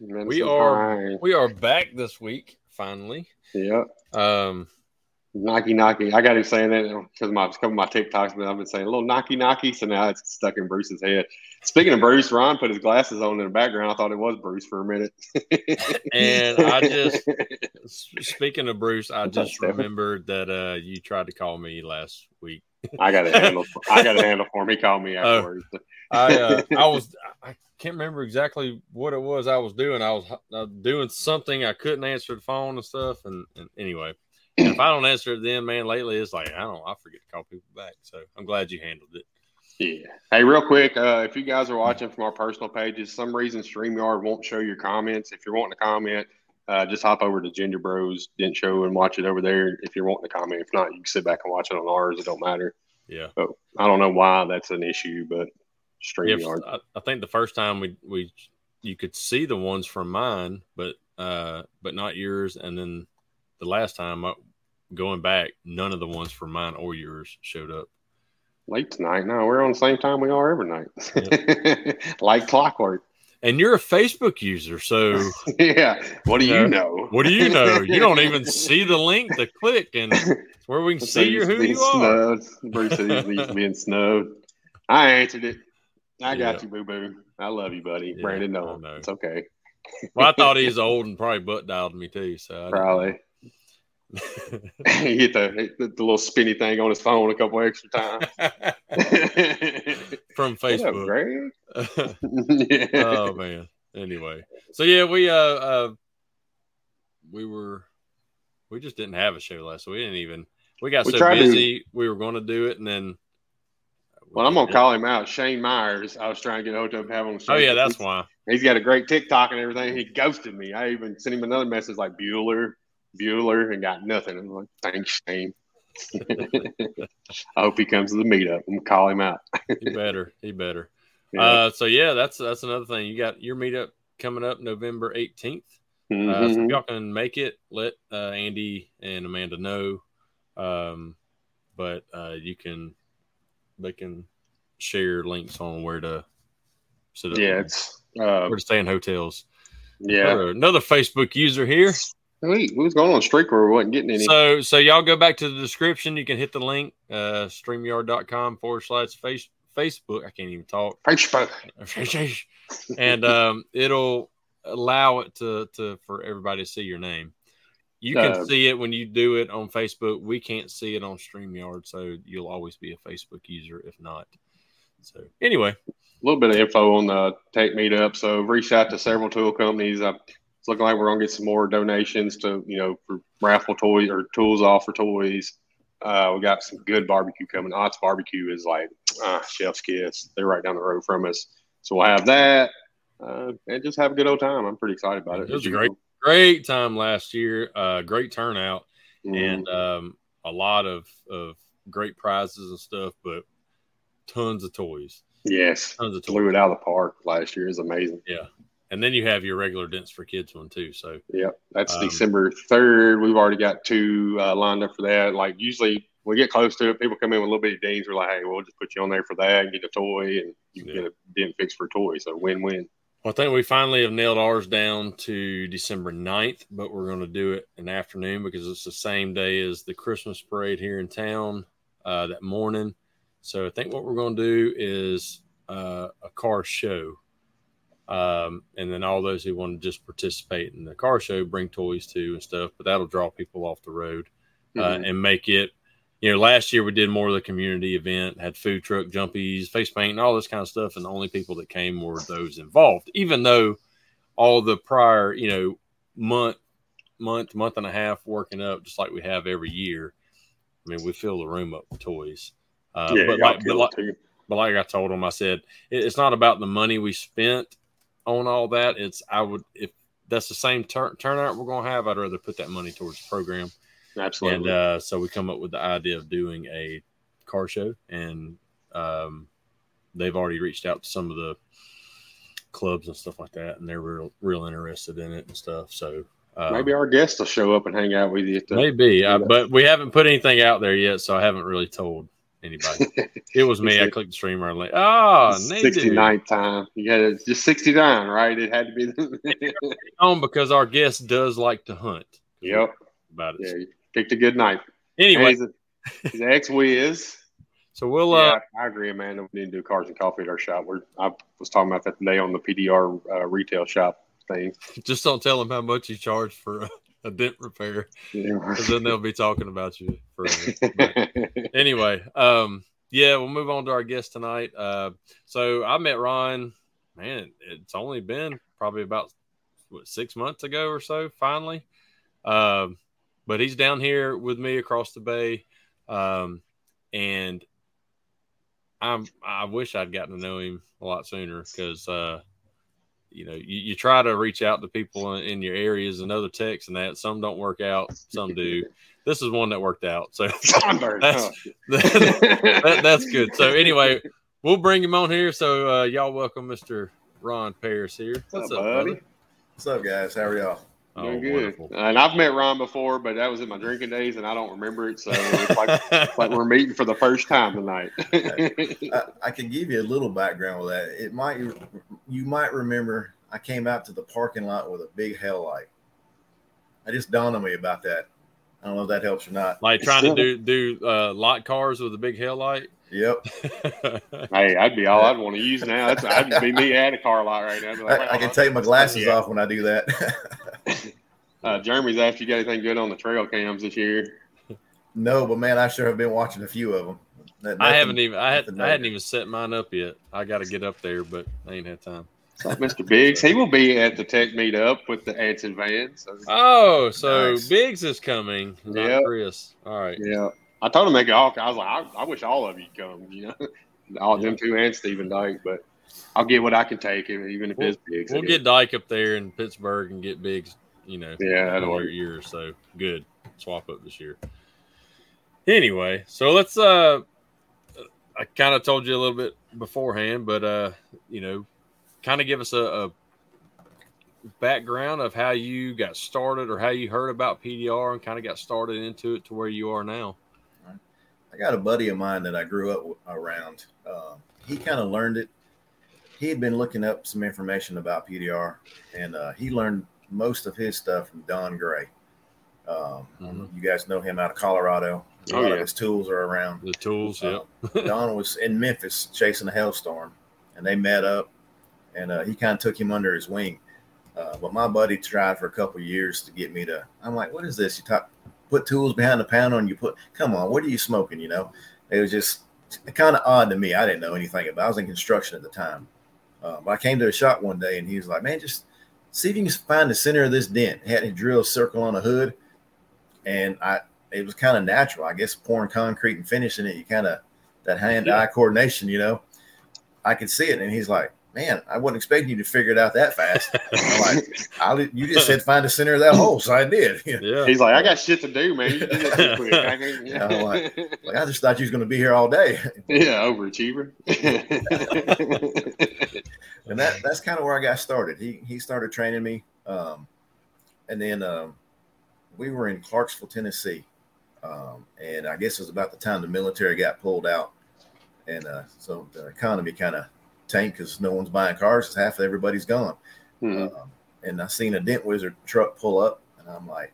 right. We are back this week, finally. Yeah. Knocky knocky. I got him saying that because a couple of my TikToks, but I've been saying a little knocky knocky, so now it's stuck in Bruce's head. Speaking of Bruce, Ron put his glasses on in the background. I thought it was Bruce for a minute. And speaking of Bruce, I just remembered that you tried to call me last week. I got a handle for him. He called me afterwards. I can't remember exactly what it was I was doing. I was doing something. I couldn't answer the phone and stuff. And anyway. And if I don't answer it then, man, lately it's like, I forget to call people back. So I'm glad you handled it. Yeah. Hey, real quick, if you guys are watching from our personal pages, for some reason StreamYard won't show your comments. If you're wanting to comment, just hop over to Ginger Bros Dent Show and watch it over there if you're wanting to comment. If not, you can sit back and watch it on ours. It don't matter. Yeah. But I don't know why that's an issue, but StreamYard. Yeah, I think the first time you could see the ones from mine, but not yours, and then the last time, going back, none of the ones from mine or yours showed up. Late tonight. No, we're on the same time we are every night. Yep. Like clockwork. And you're a Facebook user, so... yeah. What do you know? You don't even see the link to click, and it's where we can see who you are. Bruce is being snubbed. I answered it. I got you, boo-boo. I love you, buddy. Yeah, Brandon, no. It's okay. Well, I thought he was old and probably butt-dialed me, too. So probably. He hit the little spinny thing on his phone a couple extra times from Facebook. Yeah. Oh man. Anyway, so yeah, we just didn't have a show last. So we got so busy. We were going to do it, and then. Well, I'm gonna call him out, Shane Myers. I was trying to get a hold of him, have him. Oh yeah, that's why he's got a great TikTok and everything. He ghosted me. I even sent him another message like Bueller and got nothing. I'm like, thanks, Shane. I hope he comes to the meetup. I'm gonna call him out. He better. Yeah. So yeah, that's another thing. You got your meetup coming up November 18th. Mm-hmm. So if y'all can make it, let Andy and Amanda know. But they can share links on where to sit up. Yeah, it's where to stay in hotels. Yeah, another Facebook user here. Sweet. We was going on a streak where we wasn't getting any. So y'all go back to the description. You can hit the link, StreamYard.com/Facebook. I can't even talk. Facebook. And it'll allow it to for everybody to see your name. You can see it when you do it on Facebook. We can't see it on StreamYard, so you'll always be a Facebook user if not. So anyway. A little bit of info on the Tech Meetup. So reached out to several tool companies. It's looking like we're going to get some more donations to, for raffle toys or tools off for toys. We got some good barbecue coming. Ott's Barbecue is like chef's kiss. They're right down the road from us. So we'll have that and just have a good old time. I'm pretty excited about it. It was a great time last year. Great turnout and a lot of great prizes and stuff, but tons of toys. Yes. Tons of toys. Blew it out of the park last year. It was amazing. Yeah. And then you have your regular Dents for Kids one, too. So, yeah, that's December 3rd. We've already got two lined up for that. Like, usually when we get close to it, people come in with a little bit of dings. We're like, hey, we'll just put you on there for that and get a toy, and you can get a dent fix for a toy. So, win-win. Well, I think we finally have nailed ours down to December 9th, but we're going to do it in the afternoon because it's the same day as the Christmas parade here in town that morning. So, I think what we're going to do is a car show. And then all those who want to just participate in the car show, bring toys too and stuff, but that'll draw people off the road and make it, last year we did more of the community event, had food truck jumpies, face paint and all this kind of stuff. And the only people that came were those involved, even though all the prior, month and a half working up, just like we have every year. I mean, we fill the room up with toys, but like I told them, I said, it's not about the money we spent on all that. If that's the same turnout we're going to have, I'd rather put that money towards the program. Absolutely. And so we come up with the idea of doing a car show, and they've already reached out to some of the clubs and stuff like that, and they're real interested in it and stuff. So maybe our guests will show up and hang out with you. Maybe, but we haven't put anything out there yet, so I haven't really told anybody. It was me. I clicked the streamer and like, oh, 69th time. You got it. Just 69, right? It had to be on because our guest does like to hunt. Yep. About it. Yeah, you picked a good knife. Anyway, he's an ex-Wiz. So we'll. Yeah, I agree, man. We need to do cars and coffee at our shop. I was talking about that today on the PDR retail shop thing. Just don't tell them how much you charge for a dent repair, because then they'll be talking about you forever. Anyway, we'll move on to our guest tonight. So I met Ron. Man, it's only been probably about 6 months ago or so. Finally, but he's down here with me across the bay, and I wish I'd gotten to know him a lot sooner because, you try to reach out to people in your areas and other texts and that. Some don't work out. Some do. This is one that worked out. So that's good. So anyway, we'll bring him on here. So y'all welcome Mr. Ron Paris here. What's up, buddy? What's up, guys? How are y'all? Doing good. Wonderful. And I've met Ron before, but that was in my drinking days, and I don't remember it. So it's like we're meeting for the first time tonight. I can give you a little background with that. You might remember I came out to the parking lot with a big hell light. I just dawned on me about that. I don't know if that helps or not. Like trying to do light cars with a big hell light. Yep. Hey, I'd be all I'd want to use now. I'd just be me at a car lot right now. Like, I can take my glasses off when I do that. Jeremy's asked you got anything good on the trail cams this year? No, but man, I sure have been watching a few of them. I hadn't even set mine up yet. I got to get up there, but I ain't had time. Mr. Biggs, he will be at the tech meetup with the Ants and Vans. So nice. Biggs is coming. Yeah, Chris. All right. Yeah, I told him they could all. I was like, I wish all of you come. Them two and Stephen Dyke, but I'll get what I can take, even if it's Biggs. We'll get Dyke up there in Pittsburgh and get Biggs. Another year or so. Good swap up this year. Anyway, so let's. I kind of told you a little bit beforehand, but kind of give us a background of how you got started or how you heard about PDR and kind of got started into it to where you are now. I got a buddy of mine that I grew up around. He kind of learned it. He had been looking up some information about PDR, and he learned most of his stuff from Don Gray. You guys know him out of Colorado. A lot of his tools are around. The tools, yeah. Don was in Memphis chasing a hailstorm, and they met up, and he kind of took him under his wing. But my buddy tried for a couple of years to get me to – I'm like, what is this? You put tools behind the panel and you put – come on, what are you smoking, It was just kind of odd to me. I didn't know anything about it. I was in construction at the time. But I came to a shop one day, and he was like, man, just – see if you can find the center of this dent. Had to drill a circle on a hood, and it was kind of natural. I guess pouring concrete and finishing it, you kind of that hand-eye coordination, I could see it, and he's like, man, I wasn't expecting you to figure it out that fast. I'm like, you just said find the center of that hole, so I did. Yeah. He's like, I got shit to do, man. You did that too quick. I'm like, I just thought you was going to be here all day. Yeah, overachiever. And that's kind of where I got started. He started training me, and then we were in Clarksville, Tennessee, and I guess it was about the time the military got pulled out, and so the economy kind of tanked because no one's buying cars because half of everybody's gone. And I seen a Dent Wizard truck pull up, and I'm like,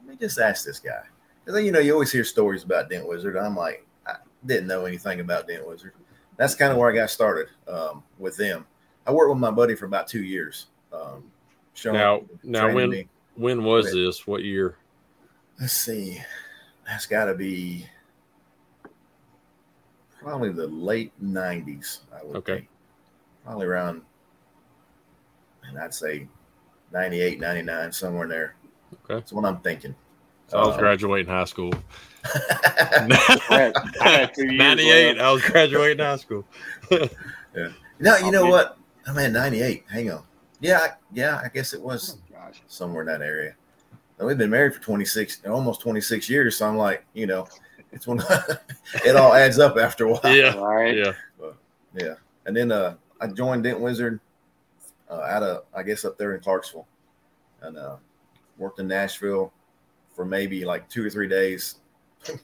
let me just ask this guy, because you always hear stories about Dent Wizard. I'm like, I didn't know anything about Dent Wizard. That's kind of where I got started with them. I worked with my buddy for about 2 years. Sean now when was this? What year? Let's see. That's got to be probably the late 90s, I would think. Probably around, and I'd say 98, 99, somewhere in there. Okay. That's what I'm thinking. So I was graduating high school. I had 98, I was graduating high school. Yeah. No, you know what? I'm at 98. Hang on. Yeah, I guess it was somewhere in that area. And we've been married for 26 years. So I'm like, it's when it all adds up after a while. Yeah, right. Yeah, but, yeah. And then I joined Dent Wizard out of, I guess, up there in Clarksville, and worked in Nashville for maybe like 2 or 3 days.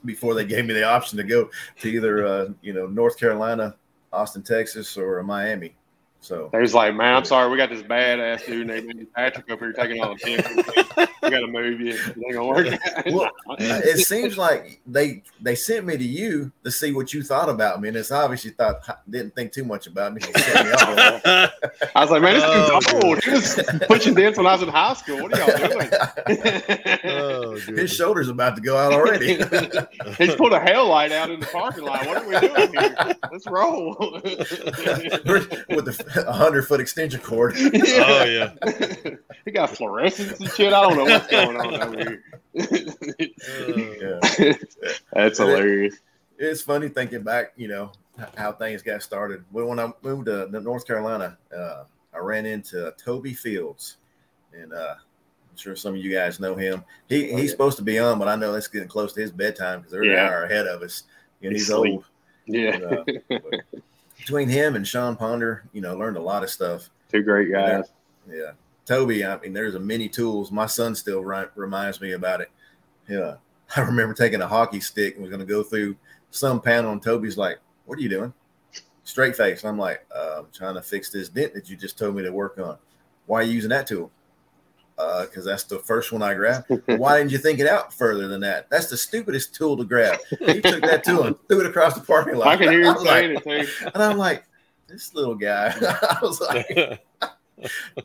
before they gave me the option to go to either North Carolina, Austin, Texas, or Miami. So they was like, man, I'm sorry, we got this badass dude named Patrick up here taking all the pictures. We got to move you. It ain't gonna work. Well, it seems like they sent me to you to see what you thought about me, and it's obviously didn't think too much about me. Me off. I was like, man, this dude's old. He was pushing dance when I was in high school. What are y'all doing? His shoulder's about to go out already. He's pulled a hell light out in the parking lot. What are we doing here? Let's roll. With the 100-foot extension cord. Oh yeah, he got fluorescence and shit. I don't know what's going on over here. Yeah. That's hilarious. It's funny thinking back, how things got started. When I moved to North Carolina, I ran into Toby Fields, and I'm sure some of you guys know him. He's supposed to be on, but I know it's getting close to his bedtime because they're an hour ahead of us, and he's old. Yeah. But between him and Sean Ponder, learned a lot of stuff. Two great guys. Yeah. Toby, I mean, there's a many tools. My son still reminds me about it. Yeah. I remember taking a hockey stick and was going to go through some panel, and Toby's like, what are you doing? Straight face. And I'm like, I'm trying to fix this dent that you just told me to work on. Why are you using that tool? Because that's the first one I grabbed. Why didn't you think it out further than that? That's the stupidest tool to grab. He took that tool and threw it across the parking lot. I can hear him saying it too. And I'm like, this little guy. I was like,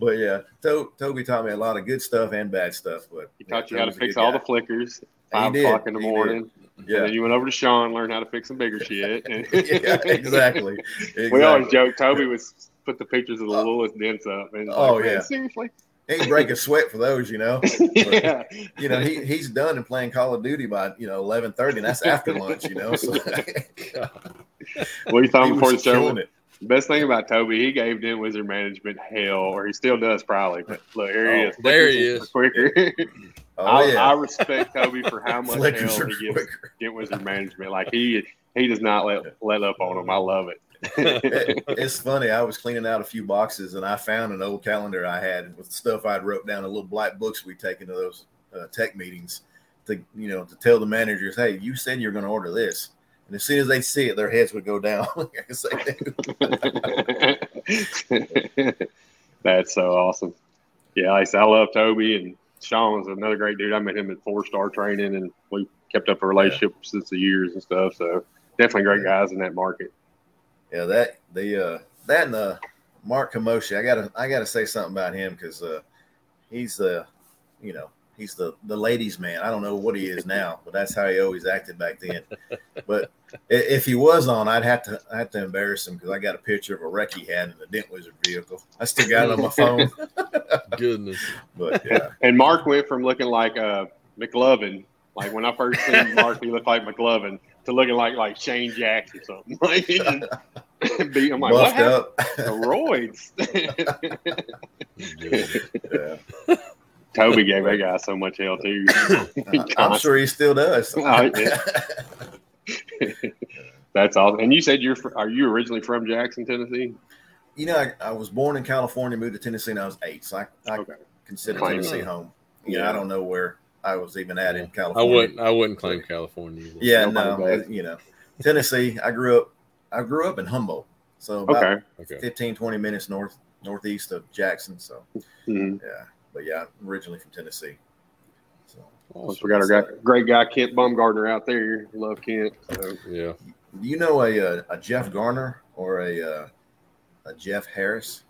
but yeah, Toby taught me a lot of good stuff and bad stuff. But he taught you how to fix all the flickers. 5 o'clock in the morning. Yeah. And then you went over to Sean, learned how to fix some bigger shit. Yeah, exactly. We always joke Toby would put the pictures of the littlest dents up. And seriously. He'd break a sweat for those, Yeah. But, he's done and playing Call of Duty by 11:30, and that's after lunch, So, what are you talking before the show? Best thing about Toby, he gave Dent Wizard management hell, or he still does probably. But look, there he is. Quicker. Oh, I respect Toby for how much hell he gives Dent Wizard management. Like he does not let up on him. I love it. It's funny. I was cleaning out a few boxes, and I found an old calendar I had with stuff I'd wrote down in little black books we'd taken to those tech meetings to to tell the managers, hey, you said you're going to order this. And as soon as they see it, their heads would go down. That's so awesome. Yeah, I love Toby, and Sean was another great dude. I met him at 4-star training, and we kept up a relationship since the years and stuff. So definitely great guys in that market. Yeah, that and Mark Komoshi. I gotta say something about him because he's the ladies' man. I don't know what he is now, but that's how he always acted back then. But if he was on, I'd have to embarrass him because I got a picture of a wreck he had in the Dent Wizard vehicle. I still got it on my phone. Goodness. But yeah. And Mark went from looking like McLovin, like when I first seen Mark, he looked like McLovin, to looking like Shane Jacks or something. Like I'm like, what up? Roids. Yeah. Toby gave that guy so much hell, too. I'm sure he still does. That's awesome. And you said are you originally from Jackson, Tennessee? I was born in California, moved to Tennessee, and I was 8. So I consider Tennessee home. I don't know where I was even at in California. I wouldn't claim California. Either. Yeah, no. Tennessee, I grew up in Humboldt. So about 15, 20 minutes northeast of Jackson. So, yeah. But, yeah, I'm originally from Tennessee. So, we got our great guy, Kent Baumgartner, out there. Love Kent. So. Yeah. Do you know a Jeff Garner or a Jeff Harris?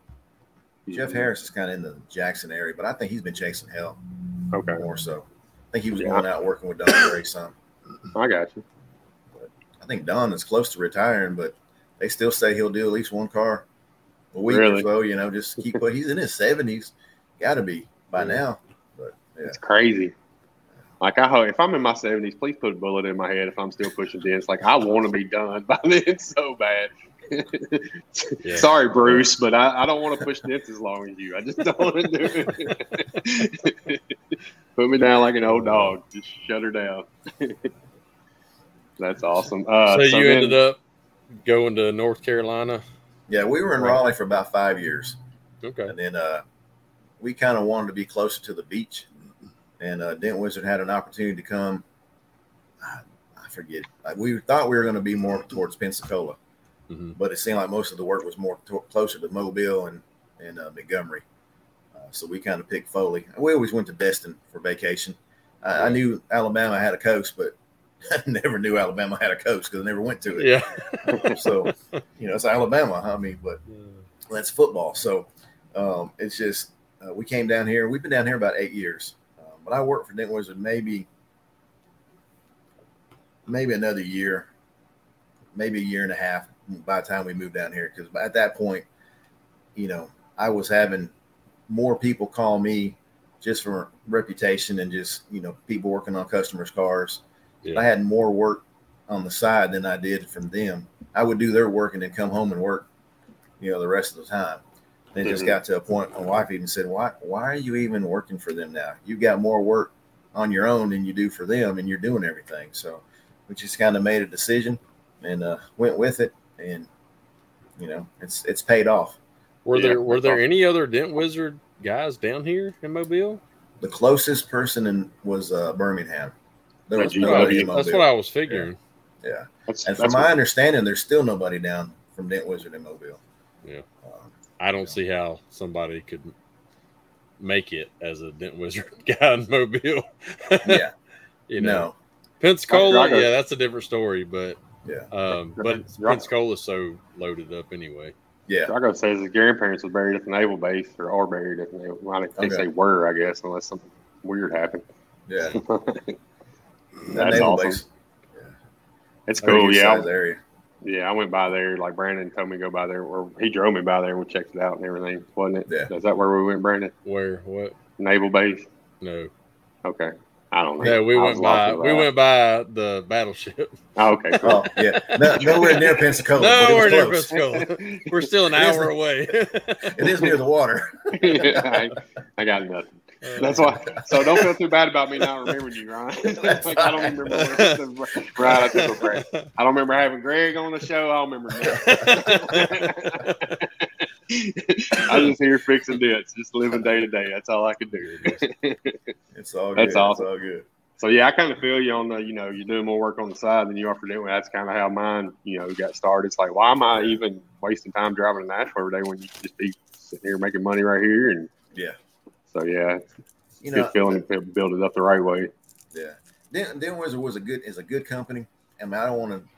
Mm-hmm. Jeff Harris is kind of in the Jackson area, but I think he's been chasing hell more so. I think he was going out working with Don Gray some. I got you. But I think Don is close to retiring, but they still say he'll do at least one car a week or so, just keep – he's in his 70s. Got to be. By now, but it's crazy. Like I hope if I'm in my 70s, please put a bullet in my head if I'm still pushing dents. Like I want to be done by then so bad. Yeah. Sorry, Bruce, but I don't want to push dents as long as you. I just don't want to do it. Put me down like an old dog. Just shut her down. That's awesome. So you ended up going to North Carolina? Yeah, we were in Raleigh for about 5 years. Okay, and then we kind of wanted to be closer to the beach, and Dent Wizard had an opportunity to come. I forget. Like, we thought we were going to be more towards Pensacola, but it seemed like most of the work was more closer to Mobile and Montgomery. So we kind of picked Foley. We always went to Destin for vacation. I knew Alabama had a coast, but I never knew Alabama had a coast because I never went to it. Yeah. So, you know, it's Alabama, I mean, but that's football. So it's just we came down here. We've been down here about 8 years. But I worked for Dent Wizard maybe another year, maybe a year and a half by the time we moved down here. Because at that point, you know, I was having more people call me just for reputation and just, you know, people working on customers' cars. Yeah. I had more work on the side than I did from them. I would do their work and then come home and work, you know, the rest of the time. Then just got to a point my wife even said, why are you even working for them now? You've got more work on your own than you do for them, and you're doing everything. So we just kind of made a decision and went with it, and, you know, it's paid off. Were there any other Dent Wizard guys down here in Mobile? The closest person was Birmingham. There was nobody in Mobile. That's what I was figuring. Yeah. And from my understanding, there's still nobody down from Dent Wizard in Mobile. Yeah. I don't see how somebody could make it as a Dent Wizard guy in Mobile. Yeah. You know. No. Pensacola, yeah, that's a different story, but yeah. But Pensacola's so loaded up anyway. Yeah, so I gotta say, his grandparents were buried at the naval base, or are buried at the naval. Well, I think they were, I guess, unless something weird happened. Yeah, that's awesome. Base. Yeah. It's cool. Yeah, I went by there. Like Brandon told me to go by there, or he drove me by there, and we checked it out and everything, wasn't it? Yeah. Is that where we went, Brandon? Where? What? Naval base? No. Okay. I don't know. No, we went by the battleship. Oh, okay. Cool. Oh, yeah. Nowhere near Pensacola. Nowhere near Pensacola. We're still an hour away. It is near the water. Yeah, I got nothing. That's why. So don't feel too bad about me not remembering you, Ron. Like, I don't remember. Right, I took a break. I don't remember having Greg on the show. I don't remember. I just here fixing dents, just living day to day. That's all I can do. It's all good. That's awesome. It's all good. So yeah, I kind of feel you on the, you know, you're doing more work on the side than you are for doing. That's kind of how mine, you know, got started. It's like, why am I even wasting time driving to Nashville every day when you can just be sitting here making money right here? And yeah. So yeah, it's you good know, feeling to build it up the right way. Yeah. Dent Wizard is a good company. I mean, I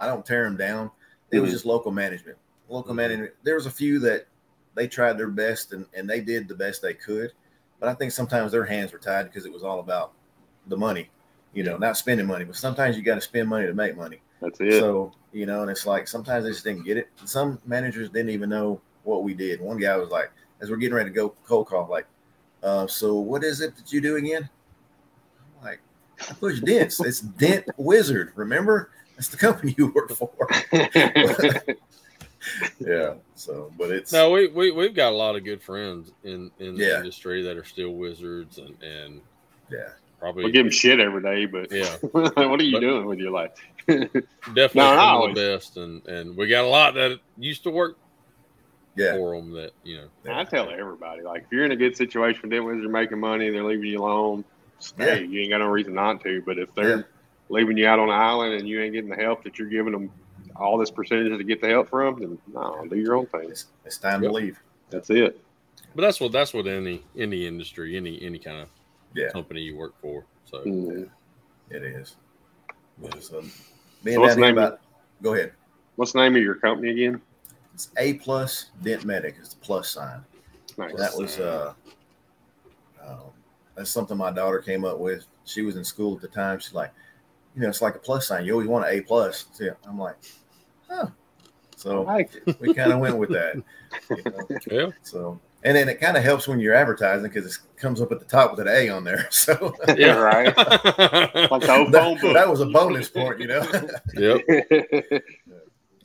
don't tear them down. It was just local management. There was a few that they tried their best and they did the best they could. But I think sometimes their hands were tied because it was all about the money, you know, not spending money. But sometimes you got to spend money to make money. That's it. So, you know, and it's like sometimes they just didn't get it. And some managers didn't even know what we did. One guy was like, as we're getting ready to go cold call, like, so what is it that you do again? I'm like, I push dents. It's Dent Wizard. Remember? That's the company you work for. Yeah. So, but it's no, we've got a lot of good friends in the industry that are still wizards and yeah, probably we give them shit every day. But yeah, what are you doing with your life? Definitely the best, and we got a lot that used to work for them. That you know, I tell everybody, like if you're in a good situation, then wizards are making money, they're leaving you alone. Stay. You ain't got no reason not to. But if they're leaving you out on the island and you ain't getting the help that you're giving them. All this percentage to get the help from, then no, do your own thing. It's time to leave. That's it. But that's what any industry, any kind of company you work for. So it is. Yeah. So, go ahead. What's the name of your company again? It's A Plus Dent Medic. It's the plus sign. Nice. So that was that's something my daughter came up with. She was in school at the time. She's like, you know, it's like a plus sign. You always want an A plus. So, yeah, I'm like. Huh. So we kind of went with that. You know? Yeah. So and then it kind of helps when you're advertising because it comes up at the top with an A on there. So yeah, right. Like the old phone book. That was a bonus point, you know. Yep.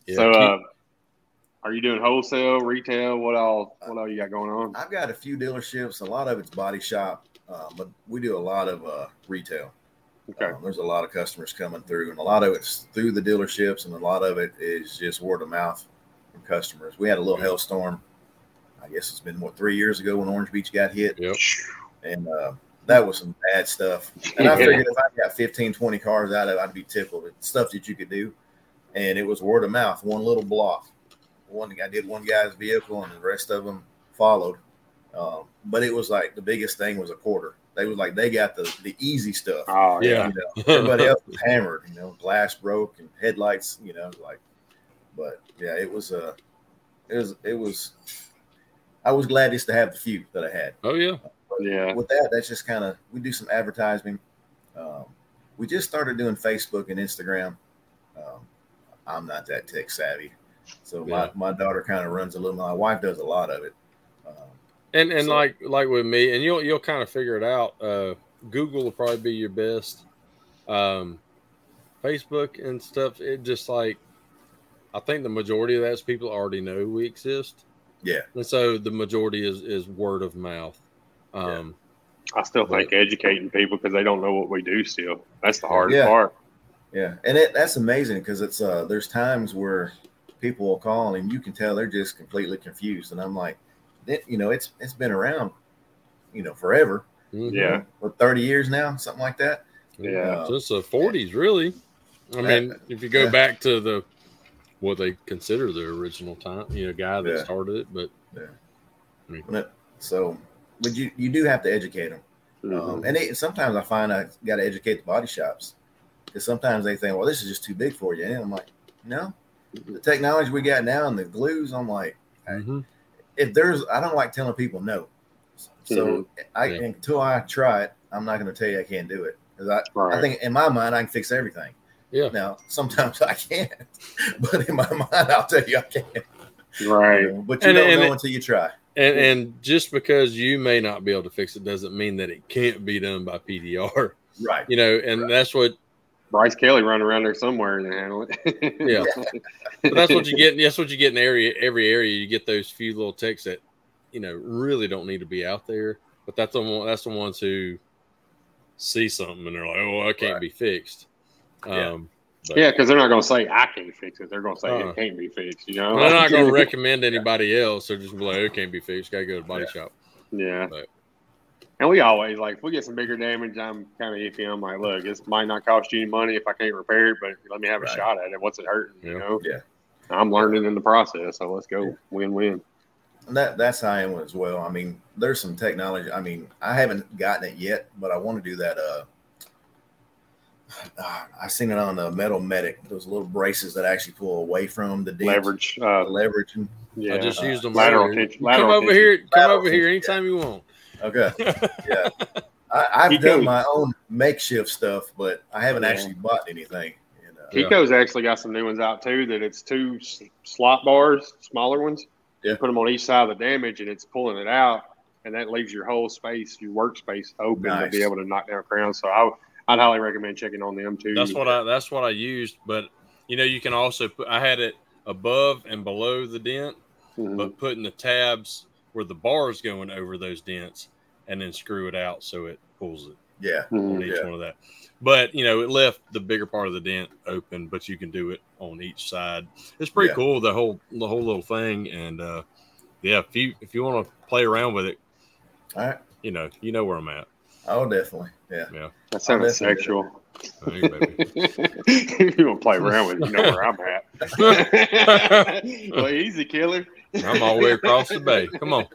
Yeah. So, are you doing wholesale, retail? What all you got going on? I've got a few dealerships. A lot of it's body shop, but we do a lot of retail. Okay. There's a lot of customers coming through, and a lot of it's through the dealerships, and a lot of it is just word of mouth from customers. We had a little hailstorm. I guess it's been 3 years ago when Orange Beach got hit, and That was some bad stuff. And I figured if I got 15, 20 cars out of it, I'd be tickled. It's stuff that you could do. And it was word of mouth, one little block. I did one guy's vehicle, and the rest of them followed. But it was like the biggest thing was a quarter. They was like, they got the easy stuff. Oh, yeah. You know, everybody else was hammered, you know, glass broke and headlights, you know, like. But yeah, it was. I was glad just to have the few that I had. Oh, yeah. Yeah. With that's just kind of, we do some advertising. We just started doing Facebook and Instagram. I'm not that tech savvy. So my daughter kind of runs a little, my wife does a lot of it. And so, like with me, and you'll kind of figure it out. Google will probably be your best. Facebook and stuff. It just like, I think the majority of that's people already know we exist. Yeah. And so the majority is word of mouth. I still think educating people because they don't know what we do still. That's the hardest part. Yeah. And that's amazing because it's there's times where people will call and you can tell they're just completely confused. And I'm like, you know, it's been around, you know, forever. Mm-hmm. Yeah. What, 30 years now, something like that. Yeah. Since the 40s, really. I mean, if you go back to what they consider the original time, you know, guy that started it, but I mean. So, but you do have to educate them, and sometimes I find I got to educate the body shops because sometimes they think, well, this is just too big for you, and I'm like, no, the technology we got now and the glues, I'm like, I don't like telling people no, so until I try it, I'm not going to tell you I can't do it because I think in my mind I can fix everything. Yeah. Now, sometimes I can't, but in my mind, I'll tell you I can. Right. You know, but you don't know until you try. And just because you may not be able to fix it doesn't mean that it can't be done by PDR. Right. You know, and that's what Bryce Kelly running around there somewhere and handle it. But that's what you get. That's what you get in every area. You get those few little techs that, you know, really don't need to be out there. But that's the ones who see something and they're like, oh, I can't be fixed. Because they're not going to say I can't fix it. They're going to say it can't be fixed. You know, they're not going to recommend anybody else. They're just be like, it can't be fixed. Got to go to the body shop. Yeah. But. And we always like if we get some bigger damage. I'm kind of iffy. I'm like, look, this might not cost you any money if I can't repair it, but let me have a shot at it. What's it hurting? Yeah. You know. Yeah. I'm learning in the process, so let's go win-win. That's how I am as well. I mean, there's some technology. I mean, I haven't gotten it yet, but I want to do that. I seen it on the Metal Medic. Those little braces that actually pull away from the dent. Leveraging. Yeah, I just used them. Lateral tension. Come over here anytime you want. Okay. Yeah. I've done my own makeshift stuff, but I haven't actually bought anything. Kiko's actually got some new ones out too. That it's two slot bars, smaller ones. Yeah. You put them on each side of the damage, and it's pulling it out, and that leaves your whole space, your workspace open to be able to knock down crowns. So I'd highly recommend checking on them too. That's what I used, but you know you can also put. I had it above and below the dent, but putting the tabs where the bar is going over those dents, and then screw it out so it pulls it. Yeah, on each one of that. But you know it left the bigger part of the dent open, but you can do it on each side. It's pretty cool the whole little thing, and if you want to play around with it, all right. You know where I'm at. Oh, definitely. Yeah. That sounds sexual. Oh, you gonna play around with it. You know where I'm at. Well, easy, killer. I'm all the way across the bay. Come on.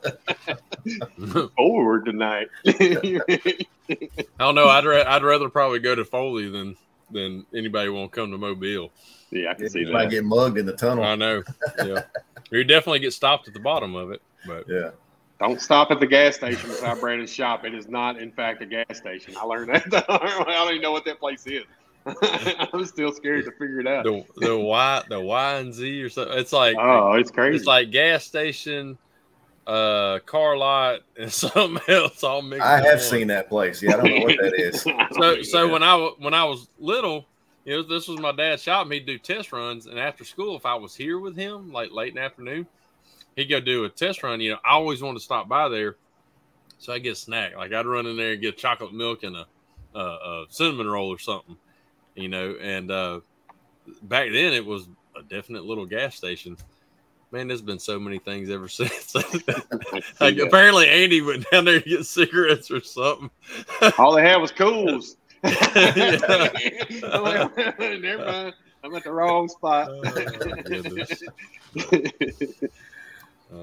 Forward tonight. I don't know. I'd rather probably go to Foley than anybody won't come to Mobile. Yeah, I can see that. You might get mugged in the tunnel. I know. Yeah. You definitely get stopped at the bottom of it. But yeah. Don't stop at the gas station beside Brandon's shop. It is not, in fact, a gas station. I learned that. I don't even know what that place is. I'm still scared to figure it out. The Y and Z or something. It's like it's crazy. It's like gas station, car lot, and something else all mixed up. I have seen that place. Yeah, I don't know what that is. So when I was little, you know, this was my dad's shop. And he'd do test runs, and after school, if I was here with him, like late in the afternoon. He'd go do a test run. You know, I always wanted to stop by there, so I get a snack. Like I'd run in there and get chocolate milk and a cinnamon roll or something, you know. And back then, it was a definite little gas station. Man, there's been so many things ever since. Like, yeah. Apparently Andy went down there to get cigarettes or something. All they had was Cools. Never mind. I'm at the wrong spot.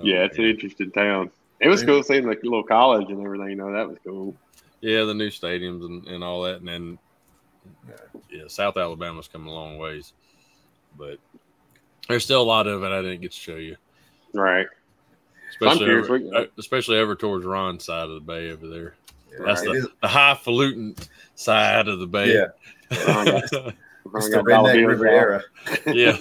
Yeah, it's an interesting town. It was cool seeing the little college and everything. You know, that was cool. Yeah, the new stadiums and all that. And then, yeah, South Alabama's come a long ways. But there's still a lot of it I didn't get to show you. Right. Especially over towards Ron's side of the bay over there. Yeah, that's right. The highfalutin side of the bay. Yeah. It's the Redneck Riviera. Yeah.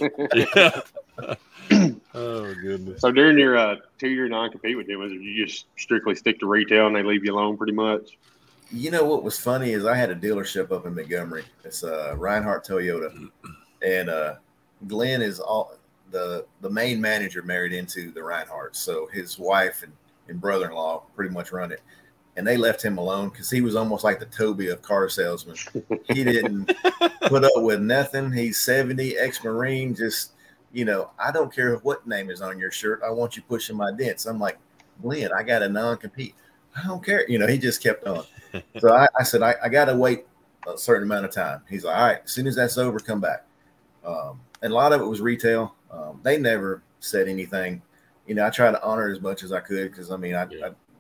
Oh, goodness. So during your 2-year non-compete with them, did you just strictly stick to retail and they leave you alone pretty much? You know what was funny is I had a dealership up in Montgomery. It's Reinhardt Toyota. And Glenn is the main manager married into the Reinhardt. So his wife and brother-in-law pretty much run it. And they left him alone because he was almost like the Toby of car salesmen. He didn't put up with nothing. He's 70, ex-Marine, just... You know, I don't care what name is on your shirt. I want you pushing my dents. I'm like, Glenn, I got a non-compete. I don't care. You know, he just kept on. So I said, I got to wait a certain amount of time. He's like, all right, as soon as that's over, come back. And a lot of it was retail. They never said anything. You know, I tried to honor as much as I could because, I mean, I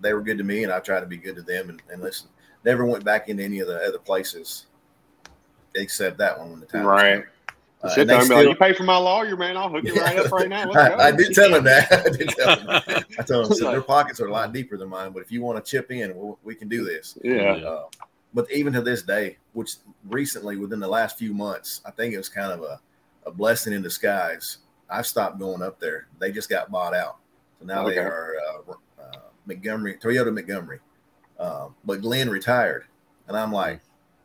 they were good to me, and I tried to be good to them and listen. Never went back into any of the other places except that one when the time was right. Still, you pay for my lawyer, man. I'll hook you right up right now. I did tell him that. I told him, so their pockets are a lot deeper than mine, but if you want to chip in, we can do this. Yeah. But even to this day, which recently, within the last few months, I think it was kind of a blessing in disguise. I've stopped going up there. They just got bought out. So now they are Montgomery, Toyota Montgomery. But Glenn retired. And I'm like,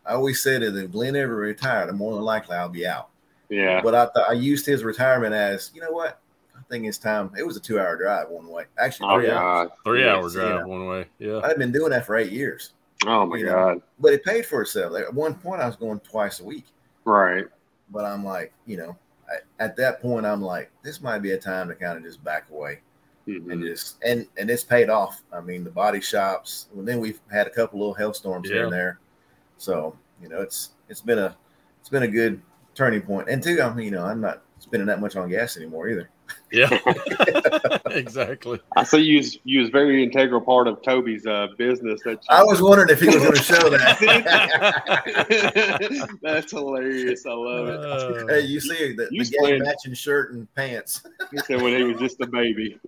I always said that if Glenn ever retired, more than likely I'll be out. Yeah, but I used his retirement as, you know what? I think it's time. It was a 2-hour drive one way. Actually, 3 hours. 3 hour drive one way. Yeah, I've been doing that for 8 years. Oh my god! But it paid for itself. At one point, I was going twice a week. Right. But I'm like, you know, at that point, I'm like, this might be a time to kind of just back away, and just and it's paid off. I mean, the body shops. And then we've had a couple little hailstorms here and there. So you know, it's been a good turning point. And two, I'm, you know, I'm not spending that much on gas anymore either. Yeah, exactly. I see you was very integral part of Toby's business. I was wondering if he was going to show that. That's hilarious. I love it. Hey, you see the matching shirt and pants. He said when he was just a baby.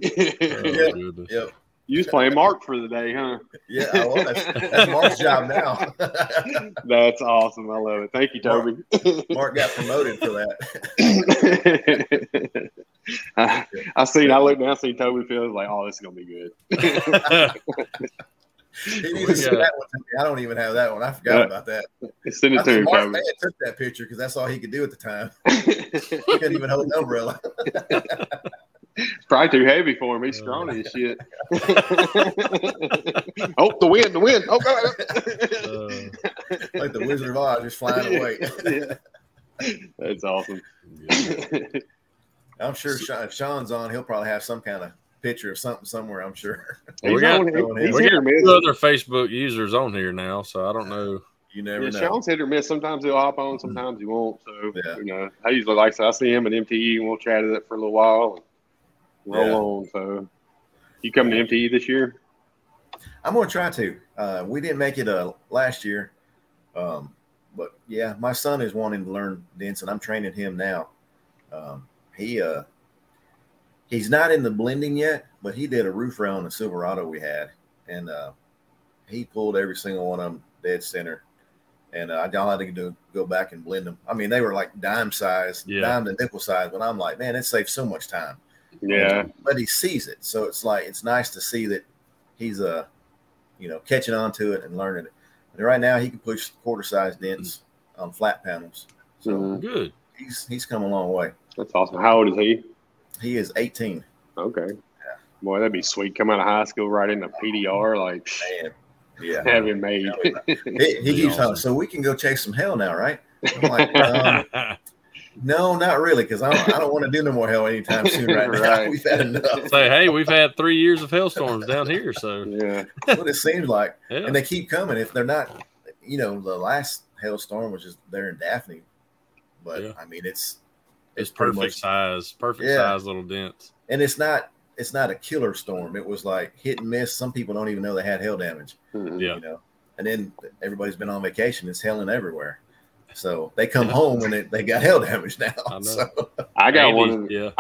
Yep. You was playing Mark for the day, huh? Yeah, I was. That's Mark's job now. That's awesome. I love it. Thank you, Toby. Mark got promoted for that. I looked down, seen Toby Fields, like, oh, this is going to be good. That one to me. I don't even have that one. I forgot about that. Send it to Mark Toby. Took that picture because that's all he could do at the time. He couldn't even hold an umbrella. Probably too heavy for him. He's strong as shit. Oh, the wind. Oh, God. Like the Wizard of Oz just flying away. Yeah. That's awesome. Yeah. I'm sure if Sean's on, he'll probably have some kind of picture of something somewhere, I'm sure. We got other Facebook users on here now, so I don't know. You never know. Sean's hit or miss. Sometimes he'll hop on, sometimes he won't. So, you know, I usually like so I see him at MTE and we'll chat it up for a little while. Roll on. So, you coming to MTE this year? I'm going to try to. We didn't make it last year. But, yeah, my son is wanting to learn dents, and I'm training him now. He's not in the blending yet, but he did a roof round on the Silverado we had. And he pulled every single one of them dead center. And I had to go back and blend them. I mean, they were like dime size, dime to nickel size. But I'm like, man, it saves so much time. Yeah, but he sees it, so it's like it's nice to see that he's you know, catching on to it and learning it. And right now, he can push quarter size dents on flat panels. So good, he's come a long way. That's awesome. How old is he? He is 18. Okay, boy, that'd be sweet. Come out of high school right into PDR, like man, have him made. He keeps awesome. So we can go chase some hell now, right? I'm like, No, not really, because I don't want to do no more hell anytime soon right now. We've had enough. Say, hey, we've had 3 years of hailstorms down here, so. Yeah. That's what it seems like. Yeah. And they keep coming. If they're not, you know, the last hailstorm was just there in Daphne. But, yeah. I mean, it's perfect size little dents. And it's not a killer storm. It was like hit and miss. Some people don't even know they had hail damage. Mm-hmm. Yeah. You know? And then everybody's been on vacation. It's hailing everywhere. So they come home and they got hail damage now. I know. So. I got one in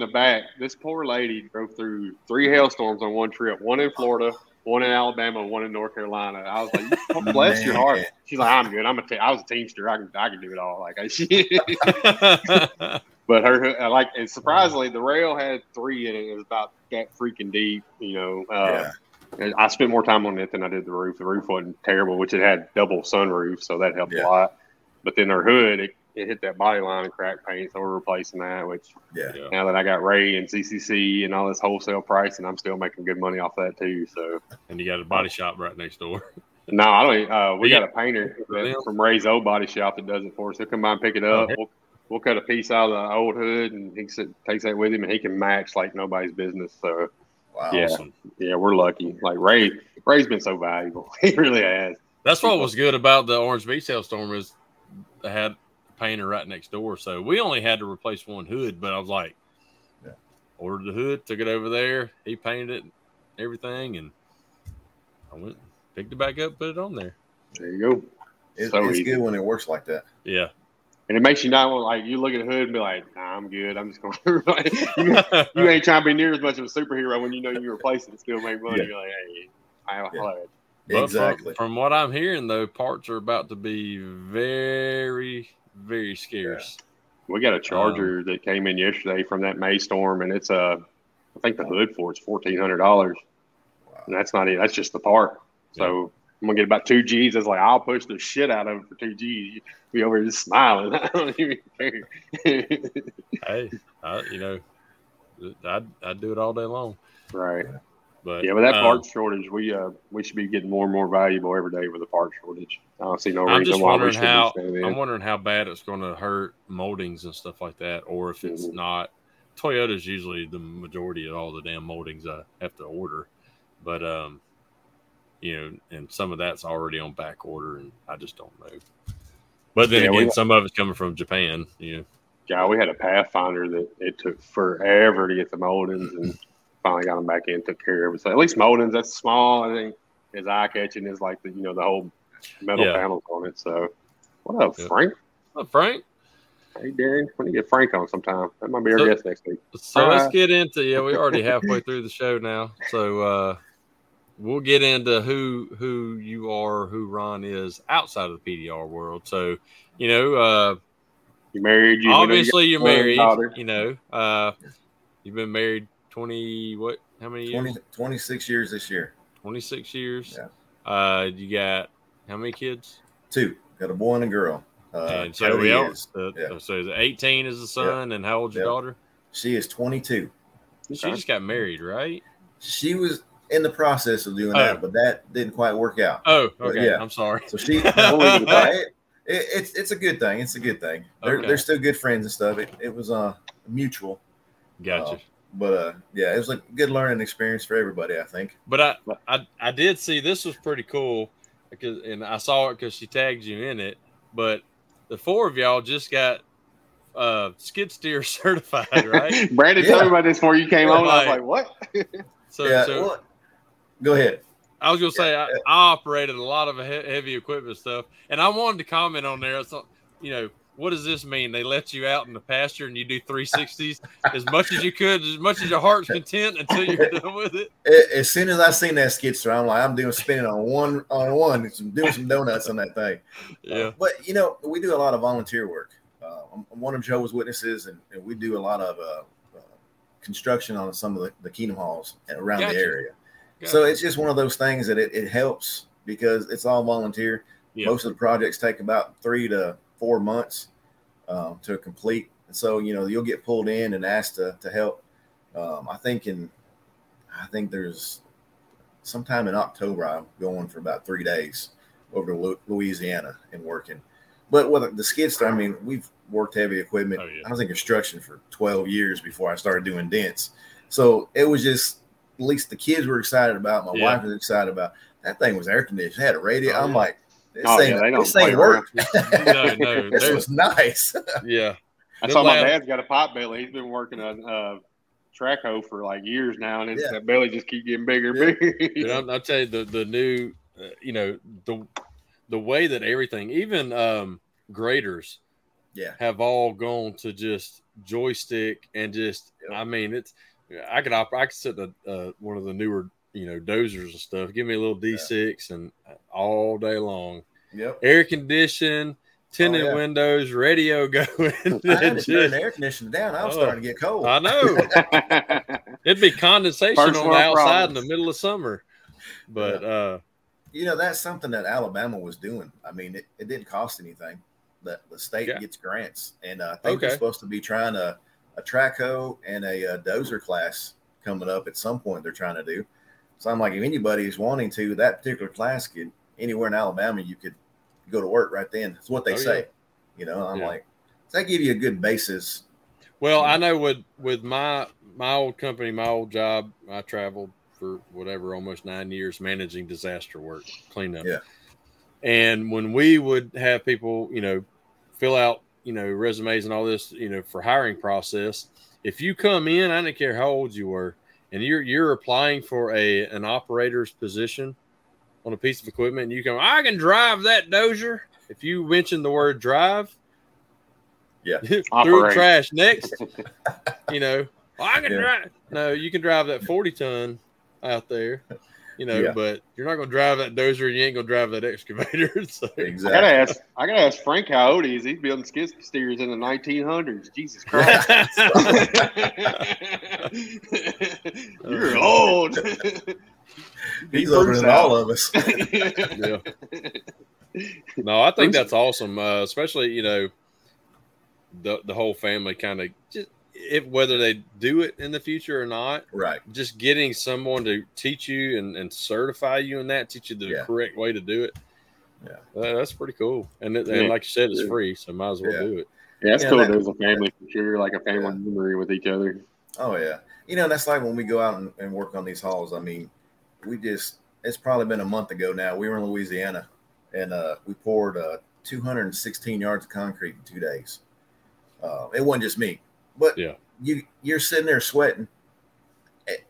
the back. This poor lady drove through 3 hailstorms on one trip, one in Florida, one in Alabama, one in North Carolina. I was like, bless your heart. She's like, I'm good. I was a teamster. I can do it all. Like, but her, like, and surprisingly, the rail had 3 in it. It was about that freaking deep, you know. And I spent more time on it than I did the roof. The roof wasn't terrible, which it had double sunroof, so that helped a lot. But then her hood, it hit that body line and cracked paint, so we're replacing that, which now that I got Ray and CCC and all this wholesale price, and I'm still making good money off that too. So. And you got a body shop right next door. No, I don't. We got a painter from Ray's old body shop that does it for us. He'll come by and pick it up. Okay. We'll cut a piece out of the old hood, and he takes that with him, and he can match like nobody's business. So, wow, yeah, awesome. Yeah, we're lucky. Like Ray's been so valuable. He really has. That's what was good about the Orange Beach hailstorm is I had a painter right next door, so we only had to replace one hood. But I was like, ordered the hood, took it over there, he painted it, everything, and I went, picked it back up, put it on there. There you go. It's good when it works like that. Yeah, and it makes you not want like you look at the hood and be like, nah, I'm good. I'm just going. You ain't trying to be near as much of a superhero when you know you replace it and still make money. Yeah. You're like, hey, I have a flood. But exactly. From what I'm hearing, though, parts are about to be very, very scarce. Yeah. We got a charger that came in yesterday from that May storm, and it's I think the hood for it's $1,400. Wow. And that's not it. That's just the part. Yeah. So I'm gonna get about 2 G's. It's like I'll push the shit out of it for 2 G's. You be over here just smiling. I don't even care. Hey, I'd do it all day long. Right. Yeah. But that part shortage, we should be getting more and more valuable every day with the part shortage. I don't see no reason why we shouldn't stand in. I'm wondering how bad it's going to hurt moldings and stuff like that, or if it's not. Toyota's usually the majority of all the damn moldings I have to order, but and some of that's already on back order, and I just don't know. But then again, some of it's coming from Japan. Yeah, we had a Pathfinder that it took forever to get the moldings and. Finally got them back in, took care of it. So at least moldings, that's small. I think his eye catching is like the the whole metal panels on it. So what up, Frank? What up, Frank? Hey, Darren, we need to get Frank on sometime. That might be our guest next week. So let's get into we're already halfway through the show now. So we'll get into who you are, who Ron is outside of the PDR world. So you married. Obviously, you're married. You've been married. 26 years this year. 26 years. Yeah. You got how many kids? 2. Got a boy and a girl. And so we else. So 18 is the son, and how old's your daughter? She is 22. She just got married, right? She was in the process of doing that, but that didn't quite work out. Oh, okay. Yeah. I'm sorry. So she. It's a good thing. It's a good thing. They're still good friends and stuff. It was mutual. Gotcha. But it was a good learning experience for everybody, I think. But I did see this was pretty cool because I saw it because she tagged you in it. But the 4 of y'all just got skid steer certified, right? Brandon told me about this before you came on. I was like, what? So go ahead. I was gonna say I operated a lot of heavy equipment stuff, and I wanted to comment on there. So, what does this mean? They let you out in the pasture and you do 360s as much as you could, as much as your heart's content until you're done with it. As soon as I seen that skid steer, I'm like, I'm doing spinning on one, doing some donuts on that thing. Yeah. But we do a lot of volunteer work. I'm one of Jehovah's Witnesses, and we do a lot of construction on some of the Kingdom Halls around the area. Gotcha. So it's just one of those things that it helps because it's all volunteer. Yeah. Most of the projects take about 3 to 4 months to complete, and so you'll get pulled in and asked to help. I think there's sometime in October I'm going for about 3 days over to Louisiana and working. But with the skid steer, I mean, we've worked heavy equipment. Oh, yeah. I was in construction for 12 years before I started doing dents. So it was just, at least the kids were excited about, my wife was excited about. That thing was air conditioned, had a radio. Oh, I'm like, this ain't work. No, this was nice. Yeah. I saw my dad's got a pot belly. He's been working on track hoe for like years now, and that belly just keep getting bigger and bigger. Dude, I'll tell you, the new, you know, the way that everything, even graders, have all gone to just joystick and just. I mean, it's. I could sit in one of the newer, you know, dozers and stuff. Give me a little D6 and all day long. Yep. Air conditioned, tinted windows, radio going. I had to turn the air conditioning down. I was starting to get cold. I know. It'd be condensation on the outside in the middle of summer, but. Yeah. You know, that's something that Alabama was doing. I mean, it didn't cost anything. The state gets grants, and I think they're supposed to be trying a track hoe and a dozer class coming up at some point. They're trying to do. So I'm like, if anybody's wanting to, that particular class could anywhere in Alabama, you could go to work right then. It's what they say. You know, I'm like, does that give you a good basis? Well, I know with my old company, my old job, I traveled for whatever, almost 9 years managing disaster work, cleanup. Yeah. And when we would have people, you know, fill out, you know, resumes and all this, you know, for hiring process, if you come in, I didn't care how old you were, and you're applying for an operator's position on a piece of equipment, and you come, I can drive that dozer. If you mention the word drive, through trash next, you know, I can drive. No, you can drive that 40 ton out there, you know, but you're not going to drive that dozer. You ain't going to drive that excavator. So. Exactly. I gotta ask Frank Coyotes. He's building skid steers in the 1900s. Jesus Christ! You're old. He's older than all of us. No, I think that's awesome. Especially, you know, the whole family kind of just. If whether they do it in the future or not, right? Just getting someone to teach you and certify you in that, teach you the correct way to do it. Yeah, that's pretty cool. And like you said, it's free, so might as well do it. Yeah, that's cool. There's a family for sure, like a family memory with each other. Oh yeah, you know, that's like when we go out and work on these hauls. I mean, it's probably been a month ago now. We were in Louisiana, and we poured 216 yards of concrete in 2 days. It wasn't just me. But you're sitting there sweating.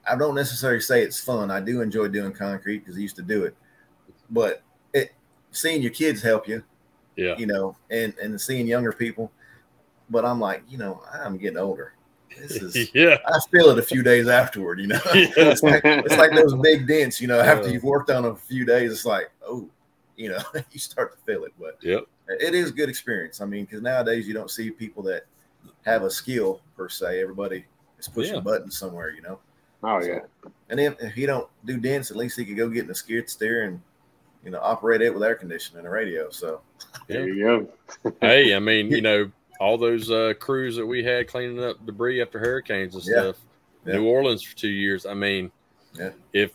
I don't necessarily say it's fun. I do enjoy doing concrete because I used to do it. But seeing your kids help you, you know, and seeing younger people. But I'm like, you know, I'm getting older. This is, I feel it a few days afterward, you know. It's like those big dents, you know, after you've worked on them a few days, it's like, oh, you know, you start to feel it. But it is a good experience. I mean, because nowadays you don't see people that have a skill per se. Everybody is pushing buttons somewhere, you know. Oh yeah. And if he don't do dents, at least he could go get in a skid steer and, you know, operate it with air conditioning and a radio. So there you go. Hey, I mean, you know, all those crews that we had cleaning up debris after hurricanes and stuff, New Orleans for 2 years. I mean, if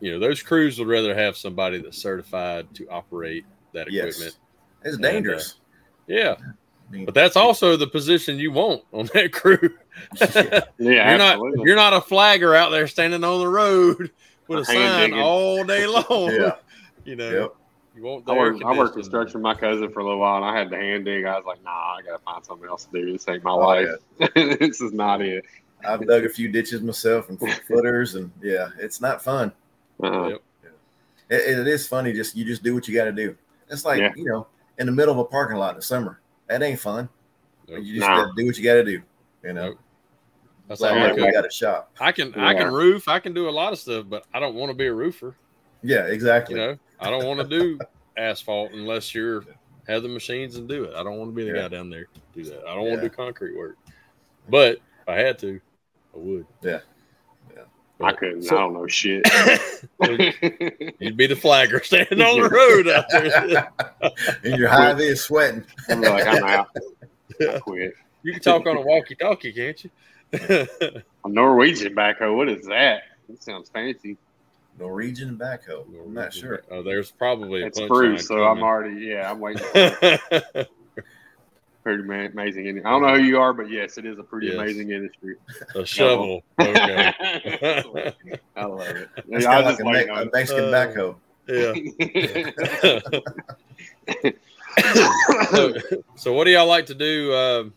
you know, those crews would rather have somebody that's certified to operate that equipment. It's dangerous. But that's also the position you want on that crew. You're not a flagger out there standing on the road with a sign all day long. You know, you want. I worked construction with my cousin for a little while, and I had to hand dig. I was like, nah, I got to find something else to do. This ain't my life. Yeah. This is not it. I've dug a few ditches myself and footers, and it's not fun. It is funny. You just do what you got to do. It's like, you know, in the middle of a parking lot in the summer. That ain't fun. Nope. You just gotta do what you gotta do. You know, that's like we got a shop. I can roof. I can do a lot of stuff, but I don't want to be a roofer. Yeah, exactly. You know, I don't want to do asphalt unless you have the machines and do it. I don't want to be the guy down there to do that. I don't want to do concrete work. But if I had to, I would. Yeah. But I couldn't. I don't know shit. You'd be the flagger standing on the road out there. And your hivey is sweating. I'm like, I'm out. I quit. You can talk on a walkie-talkie, can't you? A Norwegian backhoe. What is that? That sounds fancy. Norwegian backhoe. Norwegian. I'm not sure. Oh, there's probably a spruce. So coming. I'm waiting. Pretty amazing. I don't know who you are, but yes, it is a pretty amazing industry. A shovel. Okay. I love it. It's kind of like a Mexican backhoe. Yeah. So what do y'all like to do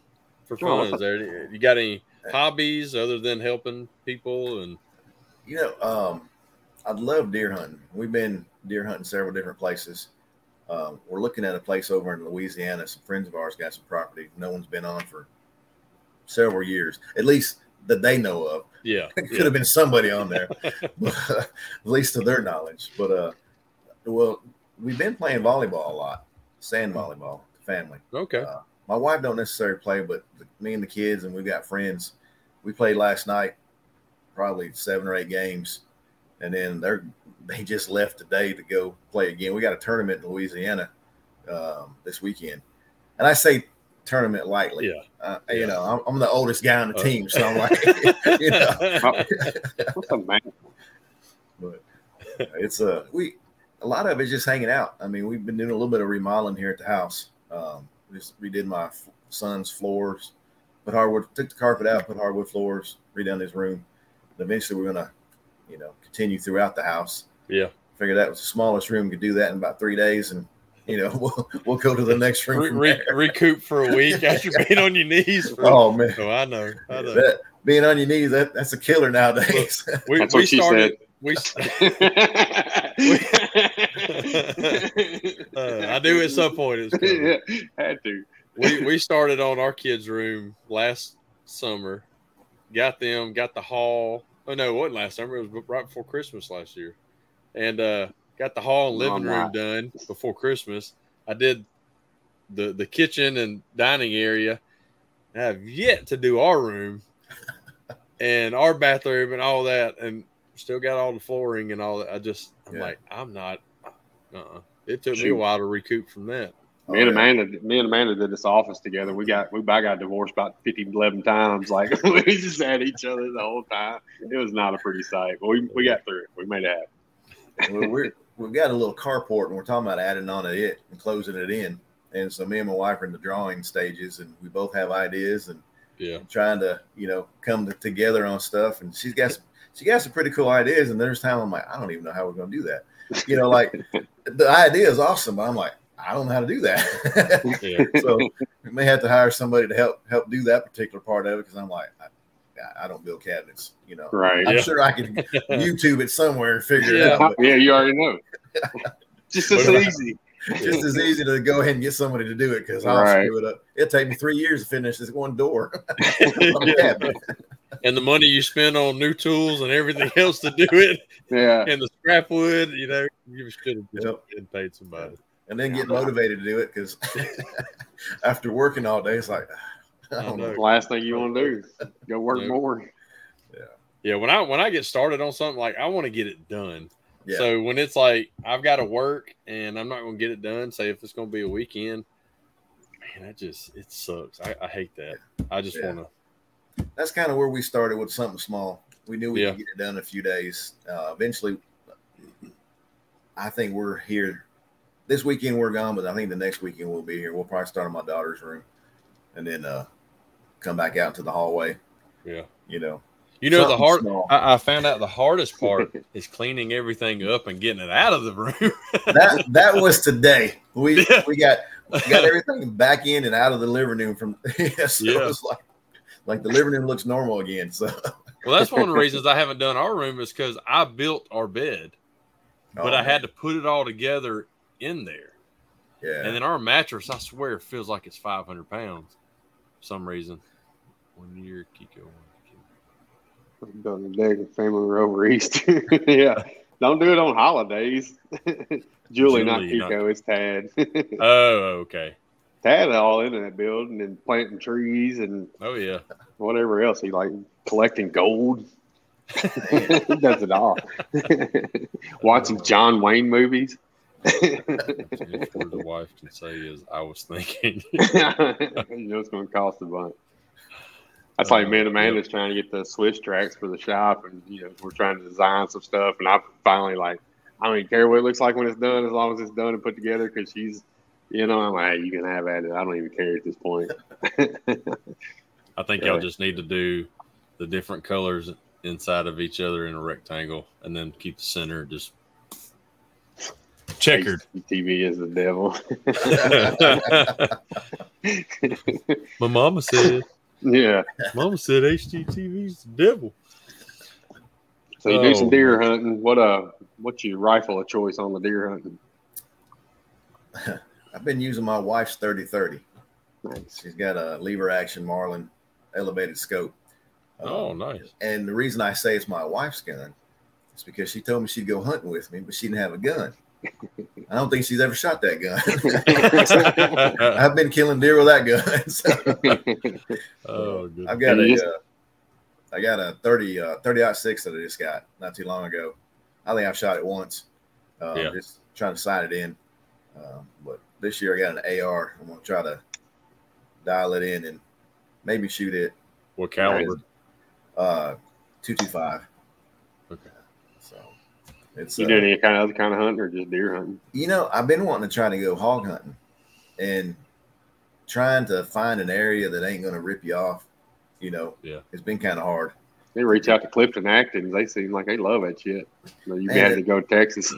for fun? Is there, you got any hobbies other than helping people? And you know, I'd love deer hunting. We've been deer hunting several different places. We're looking at a place over in Louisiana. Some friends of ours got some property no one's been on for several years, at least that they know of. Yeah, it could have been somebody on there, but, at least to their knowledge. But well, we've been playing volleyball a lot, sand volleyball, family. Okay. My wife don't necessarily play, but me and the kids, and we've got friends. We played last night, probably 7 or 8 games, and then they just left today to go play again. We got a tournament in Louisiana this weekend, and I say tournament lightly. You know, I'm the oldest guy on the team, so I'm like, you know, what's the man? But it's a lot of it's just hanging out. I mean, we've been doing a little bit of remodeling here at the house. We did my son's floors, put hardwood, took the carpet out, put hardwood floors, redone his room. And eventually, we're gonna, you know, continue throughout the house. Yeah, figure that was the smallest room. Could do that in about 3 days, and you know, we'll go to the next room. Recoup for a week after being on your knees. Oh man, oh, I know. That, being on your knees, that's a killer nowadays. Look, that's what she said. I knew at some point it was coming. Yeah, had to. We started on our kids' room last summer. Got the hall. Oh no, it wasn't last summer. It was right before Christmas last year, and got the hall and living room done before Christmas. I did the kitchen and dining area. I have yet to do our room and our bathroom and all that, and still got all the flooring and all that. It took me a while to recoup from that. Me and Amanda did this office together. I got divorced about 11 times. Like we just had each other the whole time. It was not a pretty sight, but we got through it. We made it happen. Well, we've got a little carport, and we're talking about adding on to it and closing it in. And so me and my wife are in the drawing stages, and we both have ideas and trying to, you know, come together on stuff. And she got some pretty cool ideas. And there's time I'm like, I don't even know how we're going to do that. You know, like the idea is awesome, but I'm like, I don't know how to do that. So we may have to hire somebody to help do that particular part of it, because I'm like, I don't build cabinets, you know. Right. I'm sure I can YouTube it somewhere and figure it out. But, you already know. Just as easy to go ahead and get somebody to do it, because I'll screw it up. It'll take me 3 years to finish this one door. And the money you spend on new tools and everything else to do it. Yeah. And the scrap wood, you know, you should have paid somebody. And then get motivated to do it, because after working all day, it's like, I don't know. The last thing you want to do is go work more. Yeah. Yeah. When I get started on something, like I want to get it done. Yeah. So when it's like I've got to work and I'm not going to get it done, say if it's going to be a weekend, man, it sucks. I hate that. I just want to. That's kind of where we started with something small. We knew we could get it done in a few days. Eventually, I think we're here. This weekend we're gone, but I think the next weekend we'll be here. We'll probably start in my daughter's room and then come back out to the hallway. Yeah. You know, the hard. I found out the hardest part is cleaning everything up and getting it out of the room. That was today. We got everything back in and out of the living room from. It was like the living room looks normal again. So well, that's one of the reasons I haven't done our room is because I built our bed, but I had to put it all together in there. Yeah. And then our mattress, I swear, feels like it's 500 pounds for some reason. 1 year Kiko. The family were over Easter. Don't do it on holidays. Julie, not Kiko, it's Tad. Okay. Tad all into that building and planting trees and whatever else. He like collecting gold. He does it all. Watching John Wayne movies. The wife can say is I was thinking. You know it's going to cost a bunch. That's like me and Amanda is trying to get the switch tracks for the shop, and you know we're trying to design some stuff. And I finally like, I don't even care what it looks like when it's done, as long as it's done and put together. Because she's, you know, I'm like, hey, you can have at it. I don't even care at this point. I think y'all just need to do the different colors inside of each other in a rectangle, and then keep the center just checkered. TV is the devil. My mama said. Yeah, Mama said HGTV's the devil. So you do some deer hunting. What's your rifle of choice on the deer hunting? I've been using my wife's 30-30. Nice. She's got a lever action Marlin elevated scope. Nice. And the reason I say it's my wife's gun is because she told me she'd go hunting with me, but she didn't have a gun. I don't think she's ever shot that gun. I've been killing deer with that gun. So. I've got I got a 30-06 that I just got not too long ago. I think I've shot it once. Just trying to sight it in. But this year I got an AR. I'm gonna try to dial it in and maybe shoot it. What caliber? 225. Okay. So. You doing any kind of other kind of hunting or just deer hunting? You know, I've been wanting to try to go hog hunting and trying to find an area that ain't going to rip you off. You know, it's been kind of hard. They reach out to Clifton Acton. They seem like they love that shit. So you had to go to Texas.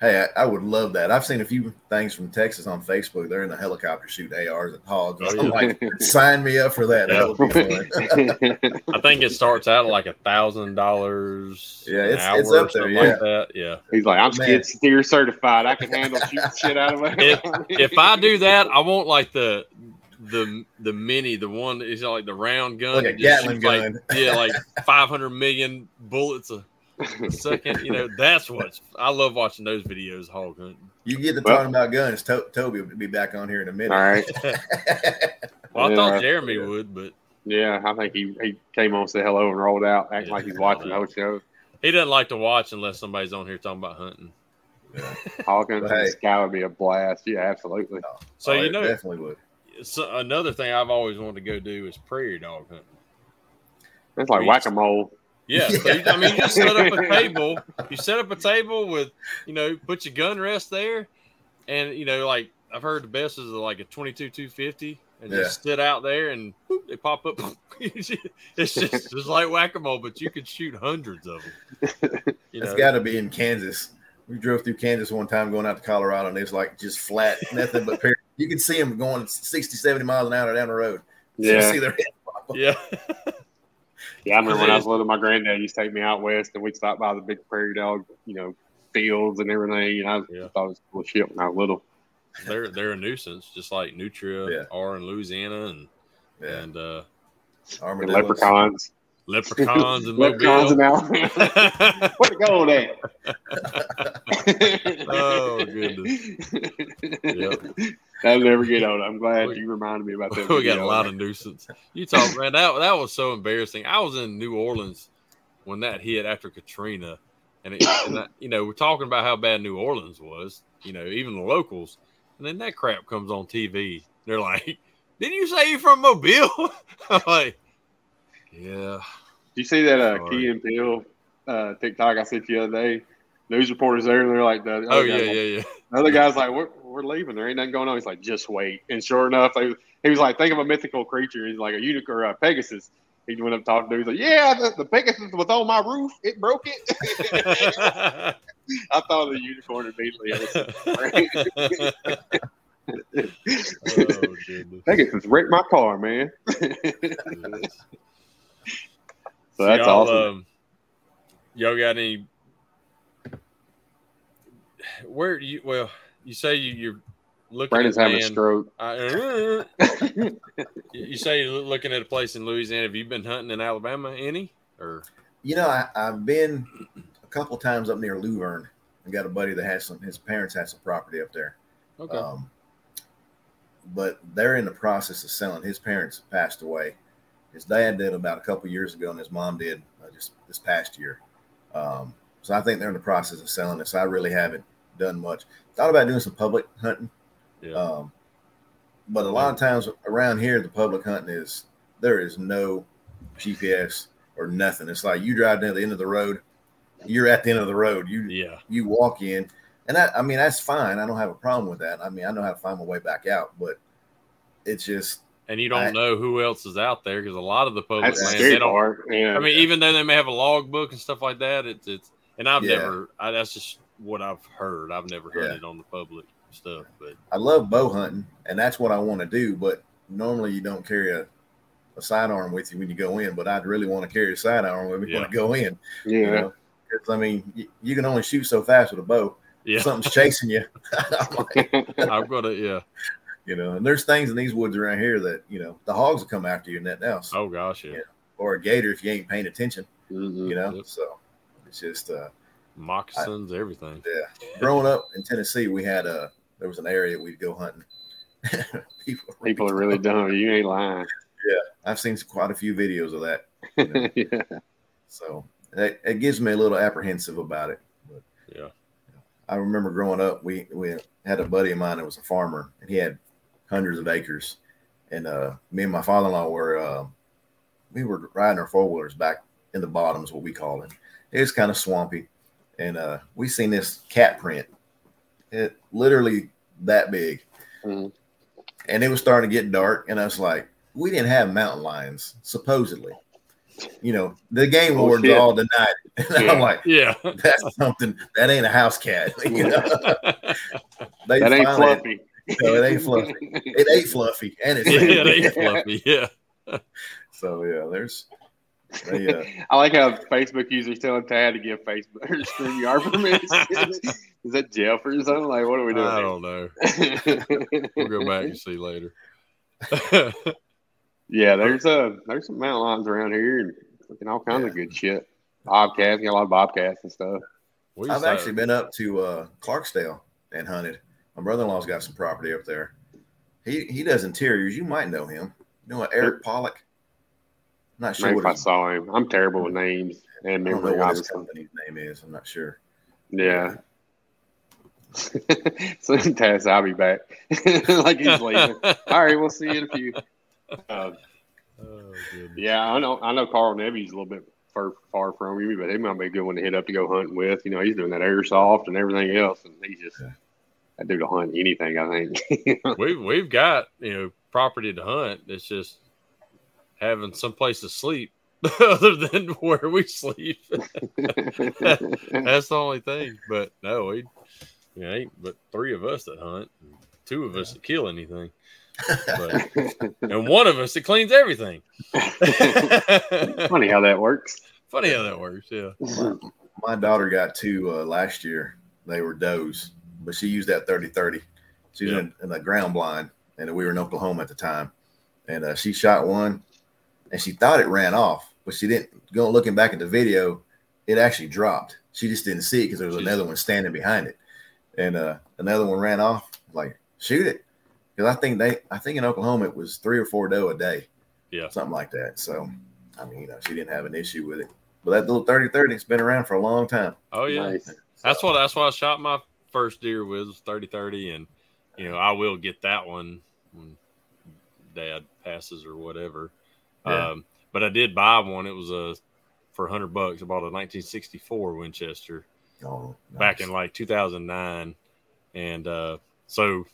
Hey, I would love that. I've seen a few things from Texas on Facebook. They're in the helicopter shooting ARs at hogs. I'm like, sign me up for that. That would be fun. I think it starts out at like $1,000 it's up there, like that. Yeah. He's like, I'm skid steer certified. I can handle shooting shit out of my If I do that, I want like the mini, the one is like the round gun. Like a Gatling gun. Like, like 500 million bullets second, you know, that's what I love watching those videos. Hog hunting. You get to talking about guns. Toby will be back on here in a minute. All right. I thought Jeremy would, but I think he came on, said hello, and rolled out, acting like he's watching the whole show. He doesn't like to watch unless somebody's on here talking about hunting. Yeah. Hog hunting in the sky would be a blast. Yeah, absolutely. So you know, definitely would. So another thing I've always wanted to go do is prairie dog hunting. That's like whack a mole. Yeah, so I mean, you just set up a table. You set up a table with, you know, put your gun rest there, and you know, like I've heard the best is like a 22-250, and just sit out there, and whoop, they pop up. It's just like whack-a-mole, but you could shoot hundreds of them. It's got to be in Kansas. We drove through Kansas one time going out to Colorado, and it's like just flat, nothing but pair. You can see them going 60, 70 miles an hour down the road. Yeah, you see their head pop up. Yeah. Yeah, I remember when I was little, my granddad used to take me out west, and we'd stop by the big prairie dog, you know, fields and everything. And I thought it was cool shit when I was little. They're a nuisance, just like nutria are in Louisiana and armadillos. And leprechauns. Leprechauns in Mobile. Where'd it go at? Oh, goodness. Yep. I'll never get old. I'm glad you reminded me about that. We got a lot of nuisance. You talk, man, that was so embarrassing. I was in New Orleans when that hit after Katrina. And you know, we're talking about how bad New Orleans was, you know, even the locals. And then that crap comes on TV. They're like, didn't you say you're from Mobile? I'm like, yeah. Did you see that Key and Peele TikTok I sent you the other day? News reporters there, and they're like, The other guy's like, we're leaving. There ain't nothing going on. He's like, just wait. And sure enough, he was like, think of a mythical creature. He's like a unicorn or a Pegasus. He went up talking to him. He's like, the Pegasus was on my roof. It broke it. I thought of the unicorn immediately. Pegasus wrecked my car, man. So that's awesome. Y'all got any? Where do you? Well, you say you're looking. Brandon's having a stroke. You say you're looking at a place in Louisiana. Have you been hunting in Alabama any? Or you know, I've been a couple times up near Luverne. I got a buddy that has his parents have some property up there. Okay. But they're in the process of selling. His parents passed away. His dad did about a couple years ago, and his mom did just this past year. So I think they're in the process of selling this. I really haven't done much. Thought about doing some public hunting. Yeah. But a lot of times around here, the public hunting there is no GPS or nothing. It's like you drive down to the end of the road. You're at the end of the road. You walk in. And I mean, that's fine. I don't have a problem with that. I mean, I know how to find my way back out, but it's just. And you don't know who else is out there because a lot of the public land, they don't. Yeah. I mean, even though they may have a logbook and stuff like that, it's and I've never. That's just what I've heard. I've never heard it on the public stuff. But I love bow hunting, and that's what I want to do. But normally, you don't carry a sidearm with you when you go in. But I'd really want to carry a sidearm when we want to go in. Yeah, you know? I mean, you can only shoot so fast with a bow. Yeah. Something's chasing you. I've got it. Yeah. You know, and there's things in these woods around here that, you know, the hogs will come after you in that house. Oh gosh. Yeah. You know, or a gator if you ain't paying attention, you know? Yep. So it's just, moccasins, everything. Yeah. Growing up in Tennessee, we had there was an area we'd go hunting. People are really dumb. You ain't lying. Yeah. I've seen quite a few videos of that. You know? Yeah. So it gives me a little apprehensive about it. But, yeah. I remember growing up, we had a buddy of mine that was a farmer, and he had hundreds of acres. And me and my father-in-law were riding our four-wheelers back in the bottoms, what we call it. It was kind of swampy. And we seen this cat print. It literally that big. Mm-hmm. And it was starting to get dark. And I was like, we didn't have mountain lions, supposedly. You know, the game wards all denied it. And I'm like, that's something. That ain't a house cat. You know? That ain't fluffy. No, it ain't fluffy. It ain't fluffy. And it ain't fluffy. Yeah. So, yeah, there's. I like how Facebook users telling Tad to give Facebook or StreamYard permission. Is that jail for something? Like, what are we doing? I don't know. We'll go back and see later. Yeah, there's some mountain lions around here and looking all kinds of good shit. Bobcats, got a lot of bobcats and stuff. I've actually been up to Clarksdale and hunted. My brother-in-law's got some property up there. He does interiors. You might know him. You know Eric Pollock? I'm not sure I saw him. I'm terrible with names and memory. I don't know what his company's name is. I'm not sure. Yeah. So Taz, I'll be back. Like he's leaving. All right, we'll see you in a few. I know Carl Nevy's a little bit far from you, but he might be a good one to hit up to go hunting with. You know, he's doing that airsoft and everything else, and he's just that dude to hunt anything. I think we've got property to hunt. It's just having some place to sleep other than where we sleep. That's the only thing. But no, ain't but three of us that hunt, and two of us that kill anything. But, and one of us that cleans everything. Funny how that works. Yeah. My daughter got two last year. They were does, but she used that 30-30. She was in a ground blind, and we were in Oklahoma at the time. And she shot one, and she thought it ran off, but she didn't. Looking back at the video, it actually dropped. She just didn't see it because there was another one standing behind it, and another one ran off. Like, shoot it. Because I think in Oklahoma it was 3 or 4 doe a day, something like that. So, I mean, she didn't have an issue with it. But that little 30-30's been around for a long time. Oh yeah, nice. That's what I shot my first deer with, was 30-30, and I will get that one when Dad passes or whatever. Yeah. But I did buy one. It was for $100. I bought a 1964 Winchester back in like 2009, and so.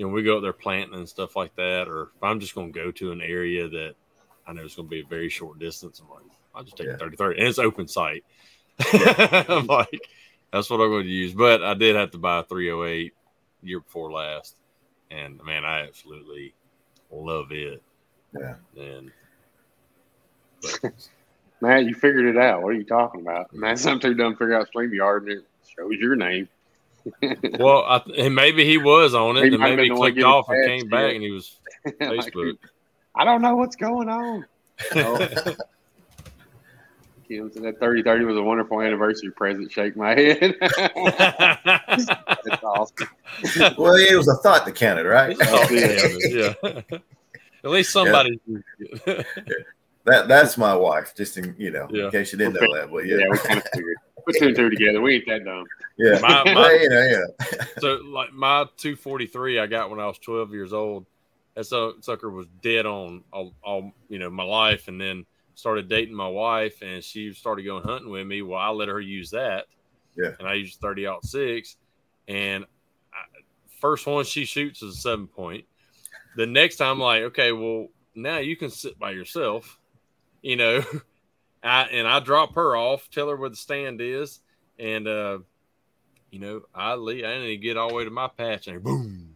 We go up there planting and stuff like that, or if I'm just going to go to an area that I know is going to be a very short distance, I'm like, I'll just take a 30-30, and it's open sight. Yeah. I'm like, that's what I'm going to use. But I did have to buy a 308 year before last, and man, I absolutely love it. Yeah. Matt, you figured it out. What are you talking about? Matt's not too dumb to figure out StreamYard, and it shows your name. Well, and maybe he was on it, and maybe he clicked off and came back, and he was Facebook. I don't know what's going on. That 30-30 was a wonderful anniversary present. Shake my head. That's awesome. Well, it was a thought that counted, right? Yeah. At least somebody. Yeah. That's my wife, just in case you didn't know that. But yeah, we kind of figured. Put 2 and 2 together. We ain't that dumb. Yeah. So like my 243 I got when I was 12 years old. That sucker was dead on all my life, and then started dating my wife, and she started going hunting with me. Well, I let her use that. Yeah. And I used 30-06, and first one she shoots is a 7-point. The next time I'm like, okay, well, now you can sit by yourself, you know. I drop her off, tell her where the stand is, and you know, I leave. I didn't even get all the way to my patch, and boom.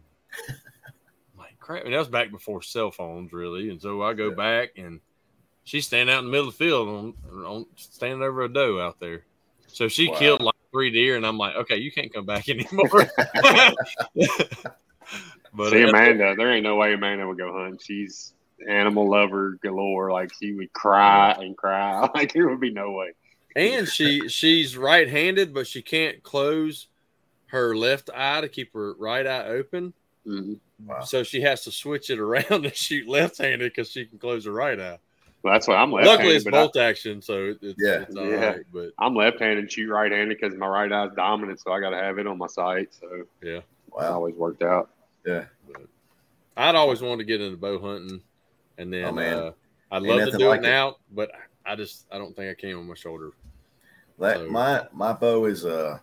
Like crap, and that was back before cell phones, really. And so I go back, and she's standing out in the middle of the field, standing over a doe out there. So she killed like 3 deer, and I'm like, okay, you can't come back anymore. But see, Amanda, there ain't no way Amanda would go hunt. She's animal lover galore. Like, she would cry and cry. Like, there would be no way. And she's right-handed, but she can't close her left eye to keep her right eye open. Mm-hmm. Wow. So she has to switch it around and shoot left-handed because she can close her right eye. Well, that's what I'm left-handed. Luckily, it's bolt action, so it's all right. But I'm left-handed, shoot right-handed because my right eye is dominant, so I got to have it on my sight. So yeah, wow. It always worked out. Yeah, but I'd always wanted to get into bow hunting, and then I'd love to do it now, but I don't think I came on my shoulder. My bow is I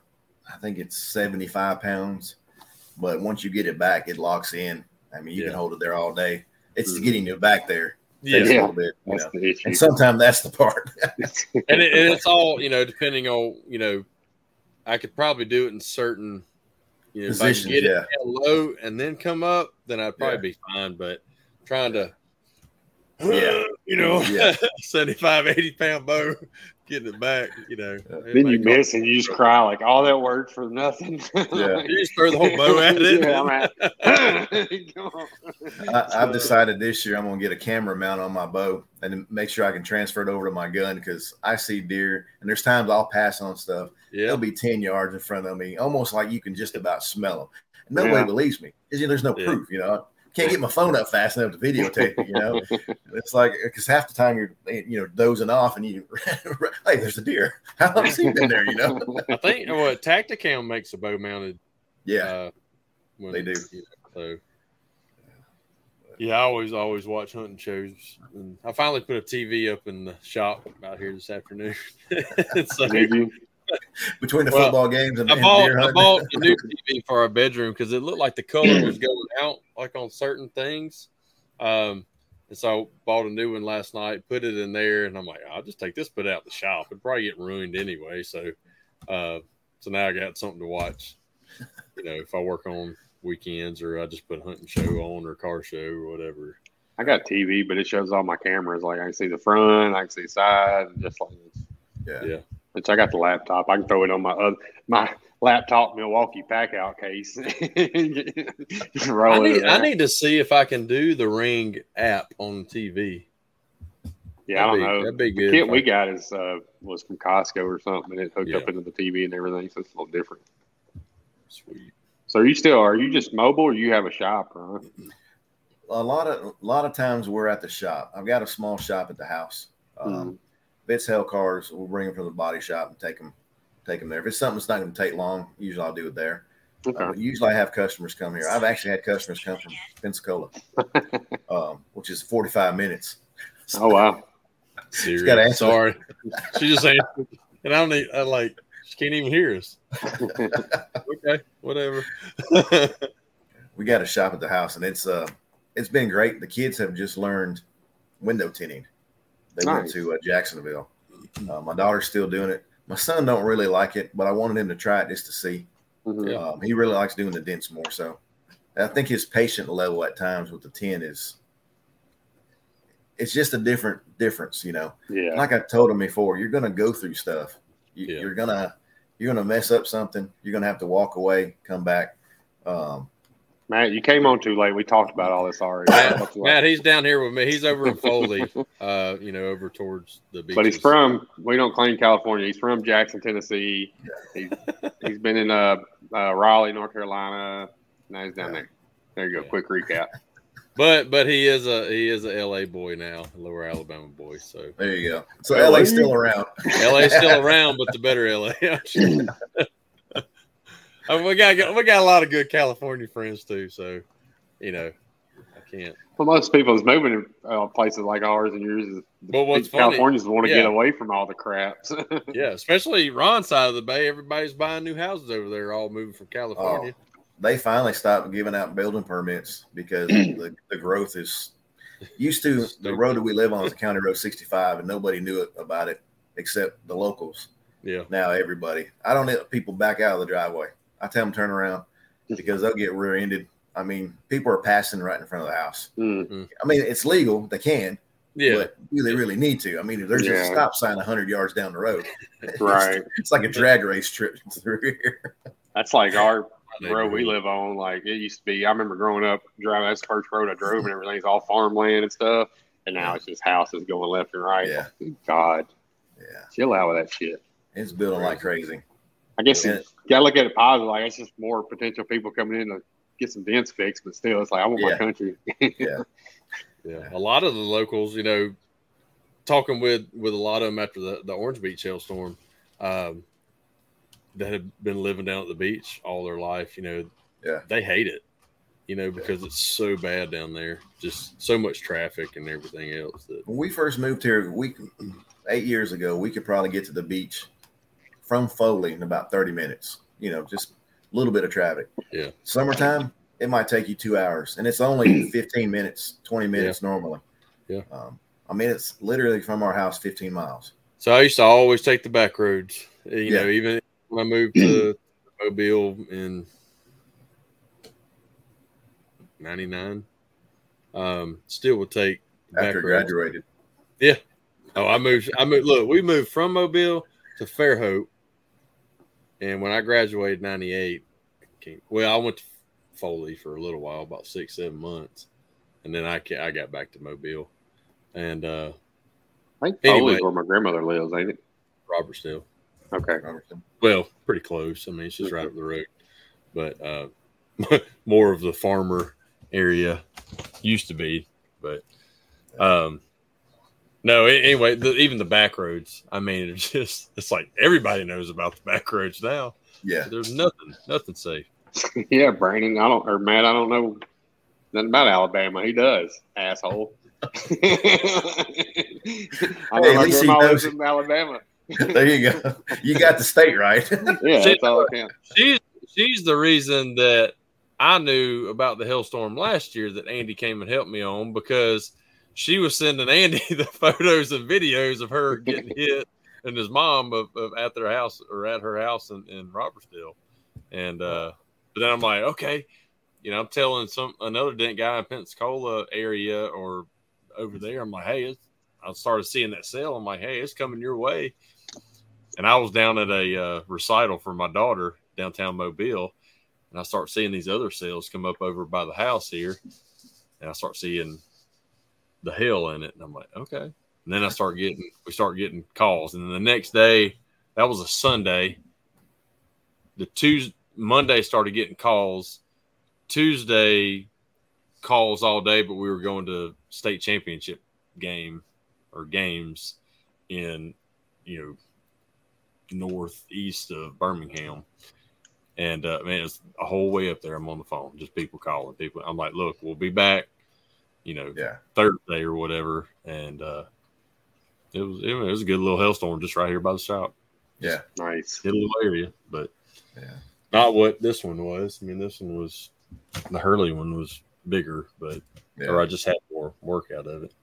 think it's 75 pounds, but once you get it back, it locks in. I mean, you can hold it there all day. It's getting it back there. Yeah, a little bit, that's the issue. And sometimes that's the part. and it's all, you know, depending on, you know, I could probably do it in certain, you know, positions, if I could get it low and then come up, then I'd probably be fine. But trying to, you know, 75, 80-pound bow, getting it back, you know. Then you miss and you just cry like all that work for nothing. Yeah. You just throw the whole bow at it. Yeah, I've decided this year I'm going to get a camera mount on my bow and make sure I can transfer it over to my gun, because I see deer, and there's times I'll pass on stuff. Yeah. They'll be 10 yards in front of me, almost like you can just about smell them. Nobody believes me. There's no proof, you know. Can't get my phone up fast enough to videotape it, you know. It's like, because half the time you're, you know, dozing off and you, hey, there's a deer. How long has he been there, you know? I think Tacticam makes a bow mounted. Yeah, they do. You know, so. Yeah, I always watch hunting shows, and I finally put a TV up in the shop out here this afternoon. So, between the football games and I bought a new TV for our bedroom because it looked like the color was going out, like on certain things. And so I bought a new one last night, put it in there, and I'm like, I'll just take this, put it out the shop. It'd probably get ruined anyway. So, so now I got something to watch. You know, if I work on weekends, or I just put a hunting show on or car show or whatever. I got TV, but it shows all my cameras. Like, I can see the front, I can see the side, and just like this. Yeah. Which I got the laptop. I can throw it on my my laptop Milwaukee pack-out case. Just roll it out. I need to see if I can do the Ring app on TV. Yeah, I don't know. That'd be good. The kit we got was from Costco or something, and it hooked up into the TV and everything, so it's a little different. Sweet. So are you just mobile, or you have a shop, right? A lot of times we're at the shop. I've got a small shop at the house. If it's hell cars, we'll bring them from the body shop and take them there. If it's something that's not going to take long, usually I'll do it there. Okay. Usually I have customers come here. I've actually had customers come from Pensacola, which is 45 minutes. Oh, wow. She's got to answer. Sorry. She just ain't. And she can't even hear us. Okay, whatever. We got a shop at the house, and it's been great. The kids have just learned window tinting. They went to Jacksonville. My daughter's still doing it. My son don't really like it, but I wanted him to try it just to see. Mm-hmm. He really likes doing the dents more. So, and I think his patient level at times with the tin is – it's just a different difference, you know. Yeah. Like I told him before, you're going to go through stuff. You're gonna mess up something. You're going to have to walk away, come back. Matt, you came on too late. We talked about all this already. Matt, he's down here with me. He's over in Foley, you know, over towards the beach. But he's from, we don't claim California. He's from Jackson, Tennessee. He's been in Raleigh, North Carolina. Now he's down there. There you go. Yeah. Quick recap. But he is a LA boy now, a Lower Alabama boy. So there you go. So LA's still around. LA's still around, but the better LA. We got a lot of good California friends too, so you know, I can't. For most people, it's moving in places like ours and yours. But what's California's funny, want to get away from all the craps. Yeah, especially Ron's side of the bay. Everybody's buying new houses over there, all moving from California. Oh, they finally stopped giving out building permits because the growth is used to the road that we live on is County Road 65, and nobody knew about it except the locals. Yeah. Now everybody. I don't let people back out of the driveway. I tell them turn around because they'll get rear-ended. I mean, people are passing right in front of the house. Mm-hmm. I mean, it's legal. They can. Yeah. But do they really need to? I mean, there's just a stop sign 100 yards down the road. Right. It's like a drag race trip through here. That's like our road we live on. Like, it used to be. I remember growing up driving. That's the first road I drove, and everything's all farmland and stuff. And now it's just houses going left and right. Yeah. God. Yeah. Chill out with that shit. It's building like crazy. I guess you got to look at it positive. Like, it's just more potential people coming in to get some dents fixed, but still, it's like, I want my country. Yeah. A lot of the locals, you know, talking with a lot of them after the Orange Beach hailstorm, that have been living down at the beach all their life, you know, they hate it, you know, because it's so bad down there. Just so much traffic and everything else. When we first moved here, 8 years ago, we could probably get to the beach from Foley in about 30 minutes, you know, just a little bit of traffic. Yeah. Summertime, it might take you 2 hours, and it's only 15 minutes, 20 minutes normally. Yeah. I mean, it's literally from our house 15 miles. So I used to always take the back roads, you know, even when I moved to Mobile in 99, still would take back after roads. Graduated. Yeah. Oh, I moved. Look, we moved from Mobile to Fairhope, and when I graduated in 98, I went to Foley for a little while, about 6-7 months, and then I got back to Mobile, and I think Foley's where my grandmother lives, ain't it? Robertsdale. Okay, Robertsdale. Well, pretty close. I mean, it's just right up the road, but more of the farmer area used to be, but no, anyway, even the back roads. I mean, it's like everybody knows about the back roads now. Yeah. So there's nothing safe. Yeah, Brandon, Matt, I don't know nothing about Alabama. He does, asshole. I know my grandma lives in Alabama. There you go. You got the state right. Yeah, that's all I can. She's the reason that I knew about the hailstorm last year that Andy came and helped me on, because she was sending Andy the photos and videos of her getting hit and his mom at her house in Robertsdale. And but then I'm like, okay, you know, I'm telling another dent guy in Pensacola area or over there. I'm like, hey, I started seeing that sale. I'm like, hey, it's coming your way. And I was down at a recital for my daughter downtown Mobile, and I start seeing these other sales come up over by the house here, and I start seeing the hill in it, and I'm like, okay. And then we start getting calls, and then the next day, that was a Sunday. Monday started getting calls. Tuesday, calls all day, but we were going to state championship game or games in, you know, northeast of Birmingham, and man, it's a whole way up there. I'm on the phone, just people calling people. I'm like, look, we'll be back, you know, Thursday or whatever. And it was a good little hailstorm just right here by the shop. Yeah, nice. Hit a little area, but not what this one was. I mean, this one was the Hurley one was bigger, but or I just had more work out of it.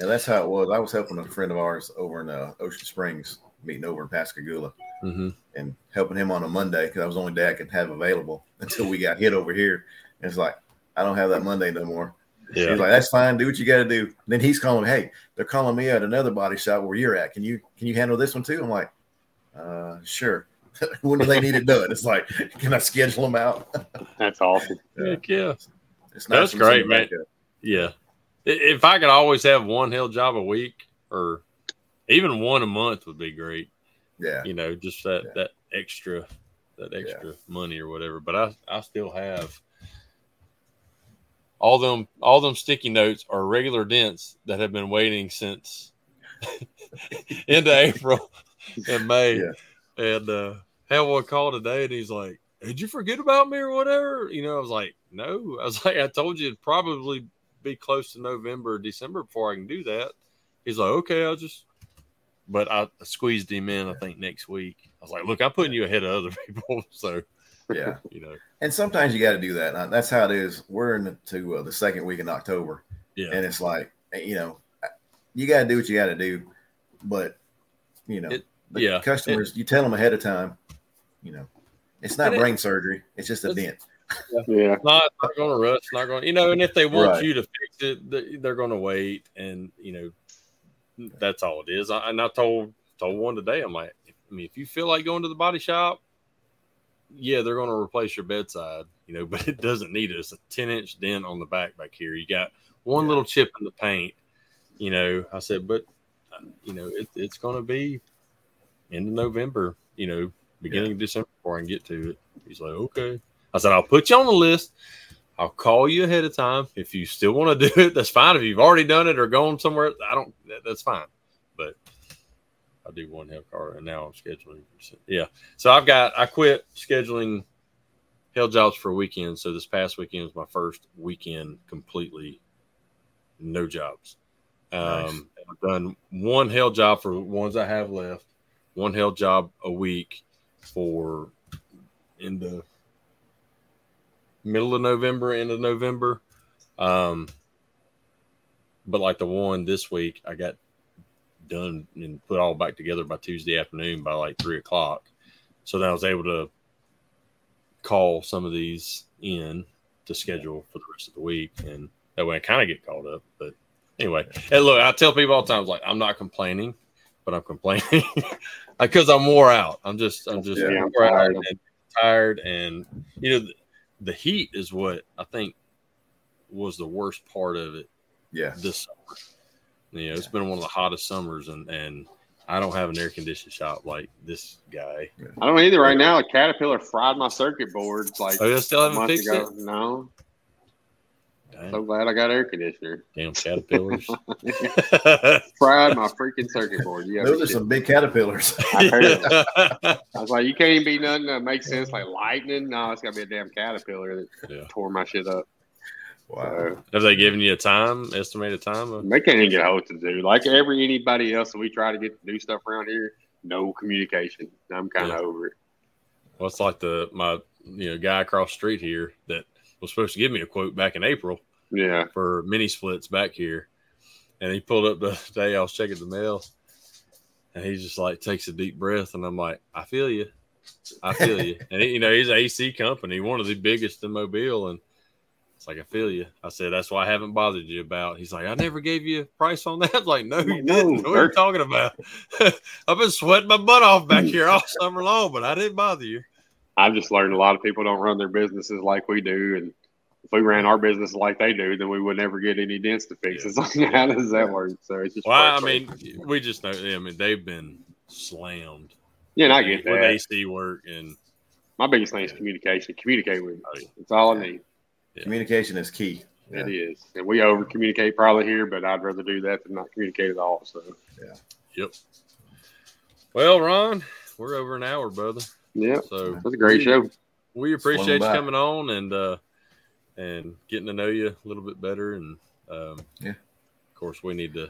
Yeah, that's how it was. I was helping a friend of ours over in Ocean Springs, meeting over in Pascagoula, and helping him on a Monday because that was the only day I could have available until we got hit over here. And it's like, I don't have that Monday no more. Yeah. He's like, that's fine. Do what you got to do. And then he's calling, hey, they're calling me at another body shop where you're at. Can you handle this one too? I'm like, sure. When do they need it done? It's like, can I schedule them out? That's awesome. Heck yeah. It's nice. That's great, man. Like that. Yeah. If I could always have one hill job a week or even one a month would be great. Yeah. You know, just that extra money or whatever. But I still have. All them sticky notes are regular dents that have been waiting since into April and May. Yeah. And had one call today, and he's like, "Did you forget about me or whatever?" You know, I was like, "No." I was like, "I told you it'd probably be close to November or December before I can do that. He's like, okay, I'll just, but I squeezed him in, I think, next week. I was like, look, I'm putting you ahead of other people. So, yeah, you know, and sometimes you got to do that. And that's how it is. We're into the second week in October. Yeah. And it's like, you know, you got to do what you got to do. But, you know, customers, you tell them ahead of time, you know, it's not brain surgery. It's just a dent. Yeah. It's not going to rush. Not going, you know, and if they want you to fix it, they're going to wait. And, you know, that's all it is. I told one today, I'm like, I mean, if you feel like going to the body shop, yeah, they're going to replace your bedside, you know, but it doesn't need it. It's a 10-inch dent on the back here. You got one little chip in the paint, you know. I said, but, you know, it's going to be end of November, you know, beginning of December before I can get to it. He's like, okay. I said, I'll put you on the list. I'll call you ahead of time. If you still want to do it, that's fine. If you've already done it or gone somewhere, that's fine. But I do one hell car, and now I'm scheduling. Yeah. So I quit scheduling hell jobs for weekends. So this past weekend was my first weekend completely no jobs. Nice. I've done one hell job for the ones I have left, one hell job a week for in the middle of November, end of November. But like the one this week, I got done and put all back together by Tuesday afternoon by like 3:00. So then I was able to call some of these in to schedule for the rest of the week. And that way I kind of get caught up. But anyway, and look, I tell people all the time, like, I'm not complaining, but I'm complaining because I'm wore out. I'm wore out and tired. And, you know, the heat is what I think was the worst part of it. Yeah. This summer. You know, it's been one of the hottest summers, and I don't have an air conditioned shop like this guy. I don't either. Right now, a caterpillar fried my circuit boards. Like, I still haven't fixed it. No. Damn. So glad I got air conditioner. Damn caterpillars. Fried my freaking circuit board. Yeah, those are some big caterpillars. I heard it. I was like, you can't even be nothing that makes sense, like lightning. No, it's got to be a damn caterpillar that tore my shit up. Wow. Have they given you a time, estimated time? They can't even get a hold to do. Like anybody else that we try to get to do stuff around here, no communication. I'm kind of over it. Well, it's like my guy across the street here that was supposed to give me a quote back in April for mini splits back here. And he pulled up the day I was checking the mail, and he just like takes a deep breath, and I'm like, I feel you. And he, you know, he's an AC company, one of the biggest in Mobile, and it's like, I feel you. I said, that's why I haven't bothered you about. He's like, I never gave you a price on that. I'm like, no, you didn't. What are you talking about? I've been sweating my butt off back here all summer long, but I didn't bother you. I've just learned a lot of people don't run their businesses like we do. And if we ran our business like they do, then we would never get any dents to fix. It's like, how does that work? So it's just we just know. I mean, they've been slammed. Yeah, and I get that. With AC work. And my biggest thing is communication. Communicate with me. It's all I need. Yeah. Communication is key. Yeah. It is. And we over communicate probably here, but I'd rather do that than not communicate at all. So, Yep. Well, Ron, we're over an hour, brother. Yeah. So that's a great show. We appreciate you coming on and getting to know you a little bit better. And, of course, we need to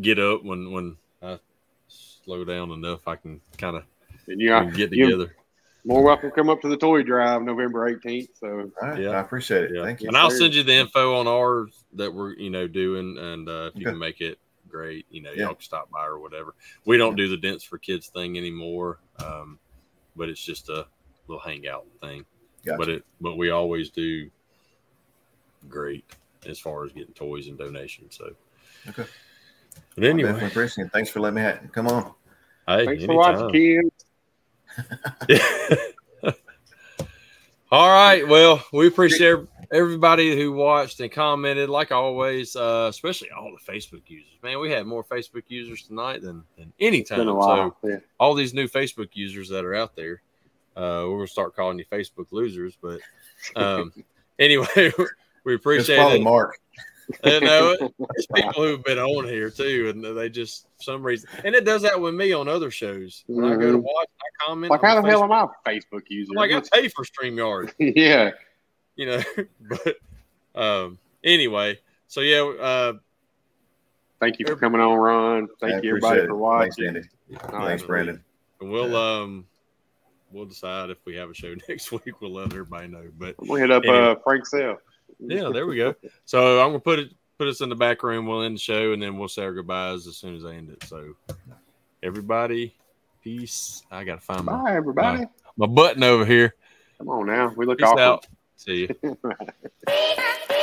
get up when I slow down enough, I can kind of get together. More welcome to come up to the toy drive November 18th. So I appreciate it. Yeah. Thank you. And I'll send you the info on ours that we're doing, and if you can make it, great. Y'all can stop by or whatever. We don't do the Dents for Kids thing anymore, but it's just a little hangout thing. Gotcha. But we always do great as far as getting toys and donations. So okay. But anyway, thanks for letting me come on. Hey, thanks for watching, kids. All right, well, we appreciate everybody who watched and commented, like always, especially all the Facebook users. Man, we had more Facebook users tonight than any time. So all these new Facebook users that are out there, we're gonna start calling you Facebook losers, but anyway, we appreciate it. Mark, you know, it's people who've been on here too, and they just for some reason, and it does that with me on other shows. When I go to watch, I comment. Like, how the hell am I a Facebook user? Like, I pay for StreamYard. Yeah, you know, but anyway, so yeah. Thank you for coming on, Ron. Thank you everybody for watching. Thanks, Brandon. And we'll decide if we have a show next week. We'll let everybody know. But we'll hit up Frank Sale. Yeah, there we go. So I'm gonna put us in the back room. We'll end the show, and then we'll say our goodbyes as soon as I end it. So everybody, peace. I gotta find my button over here. Come on now. We look awful. See you.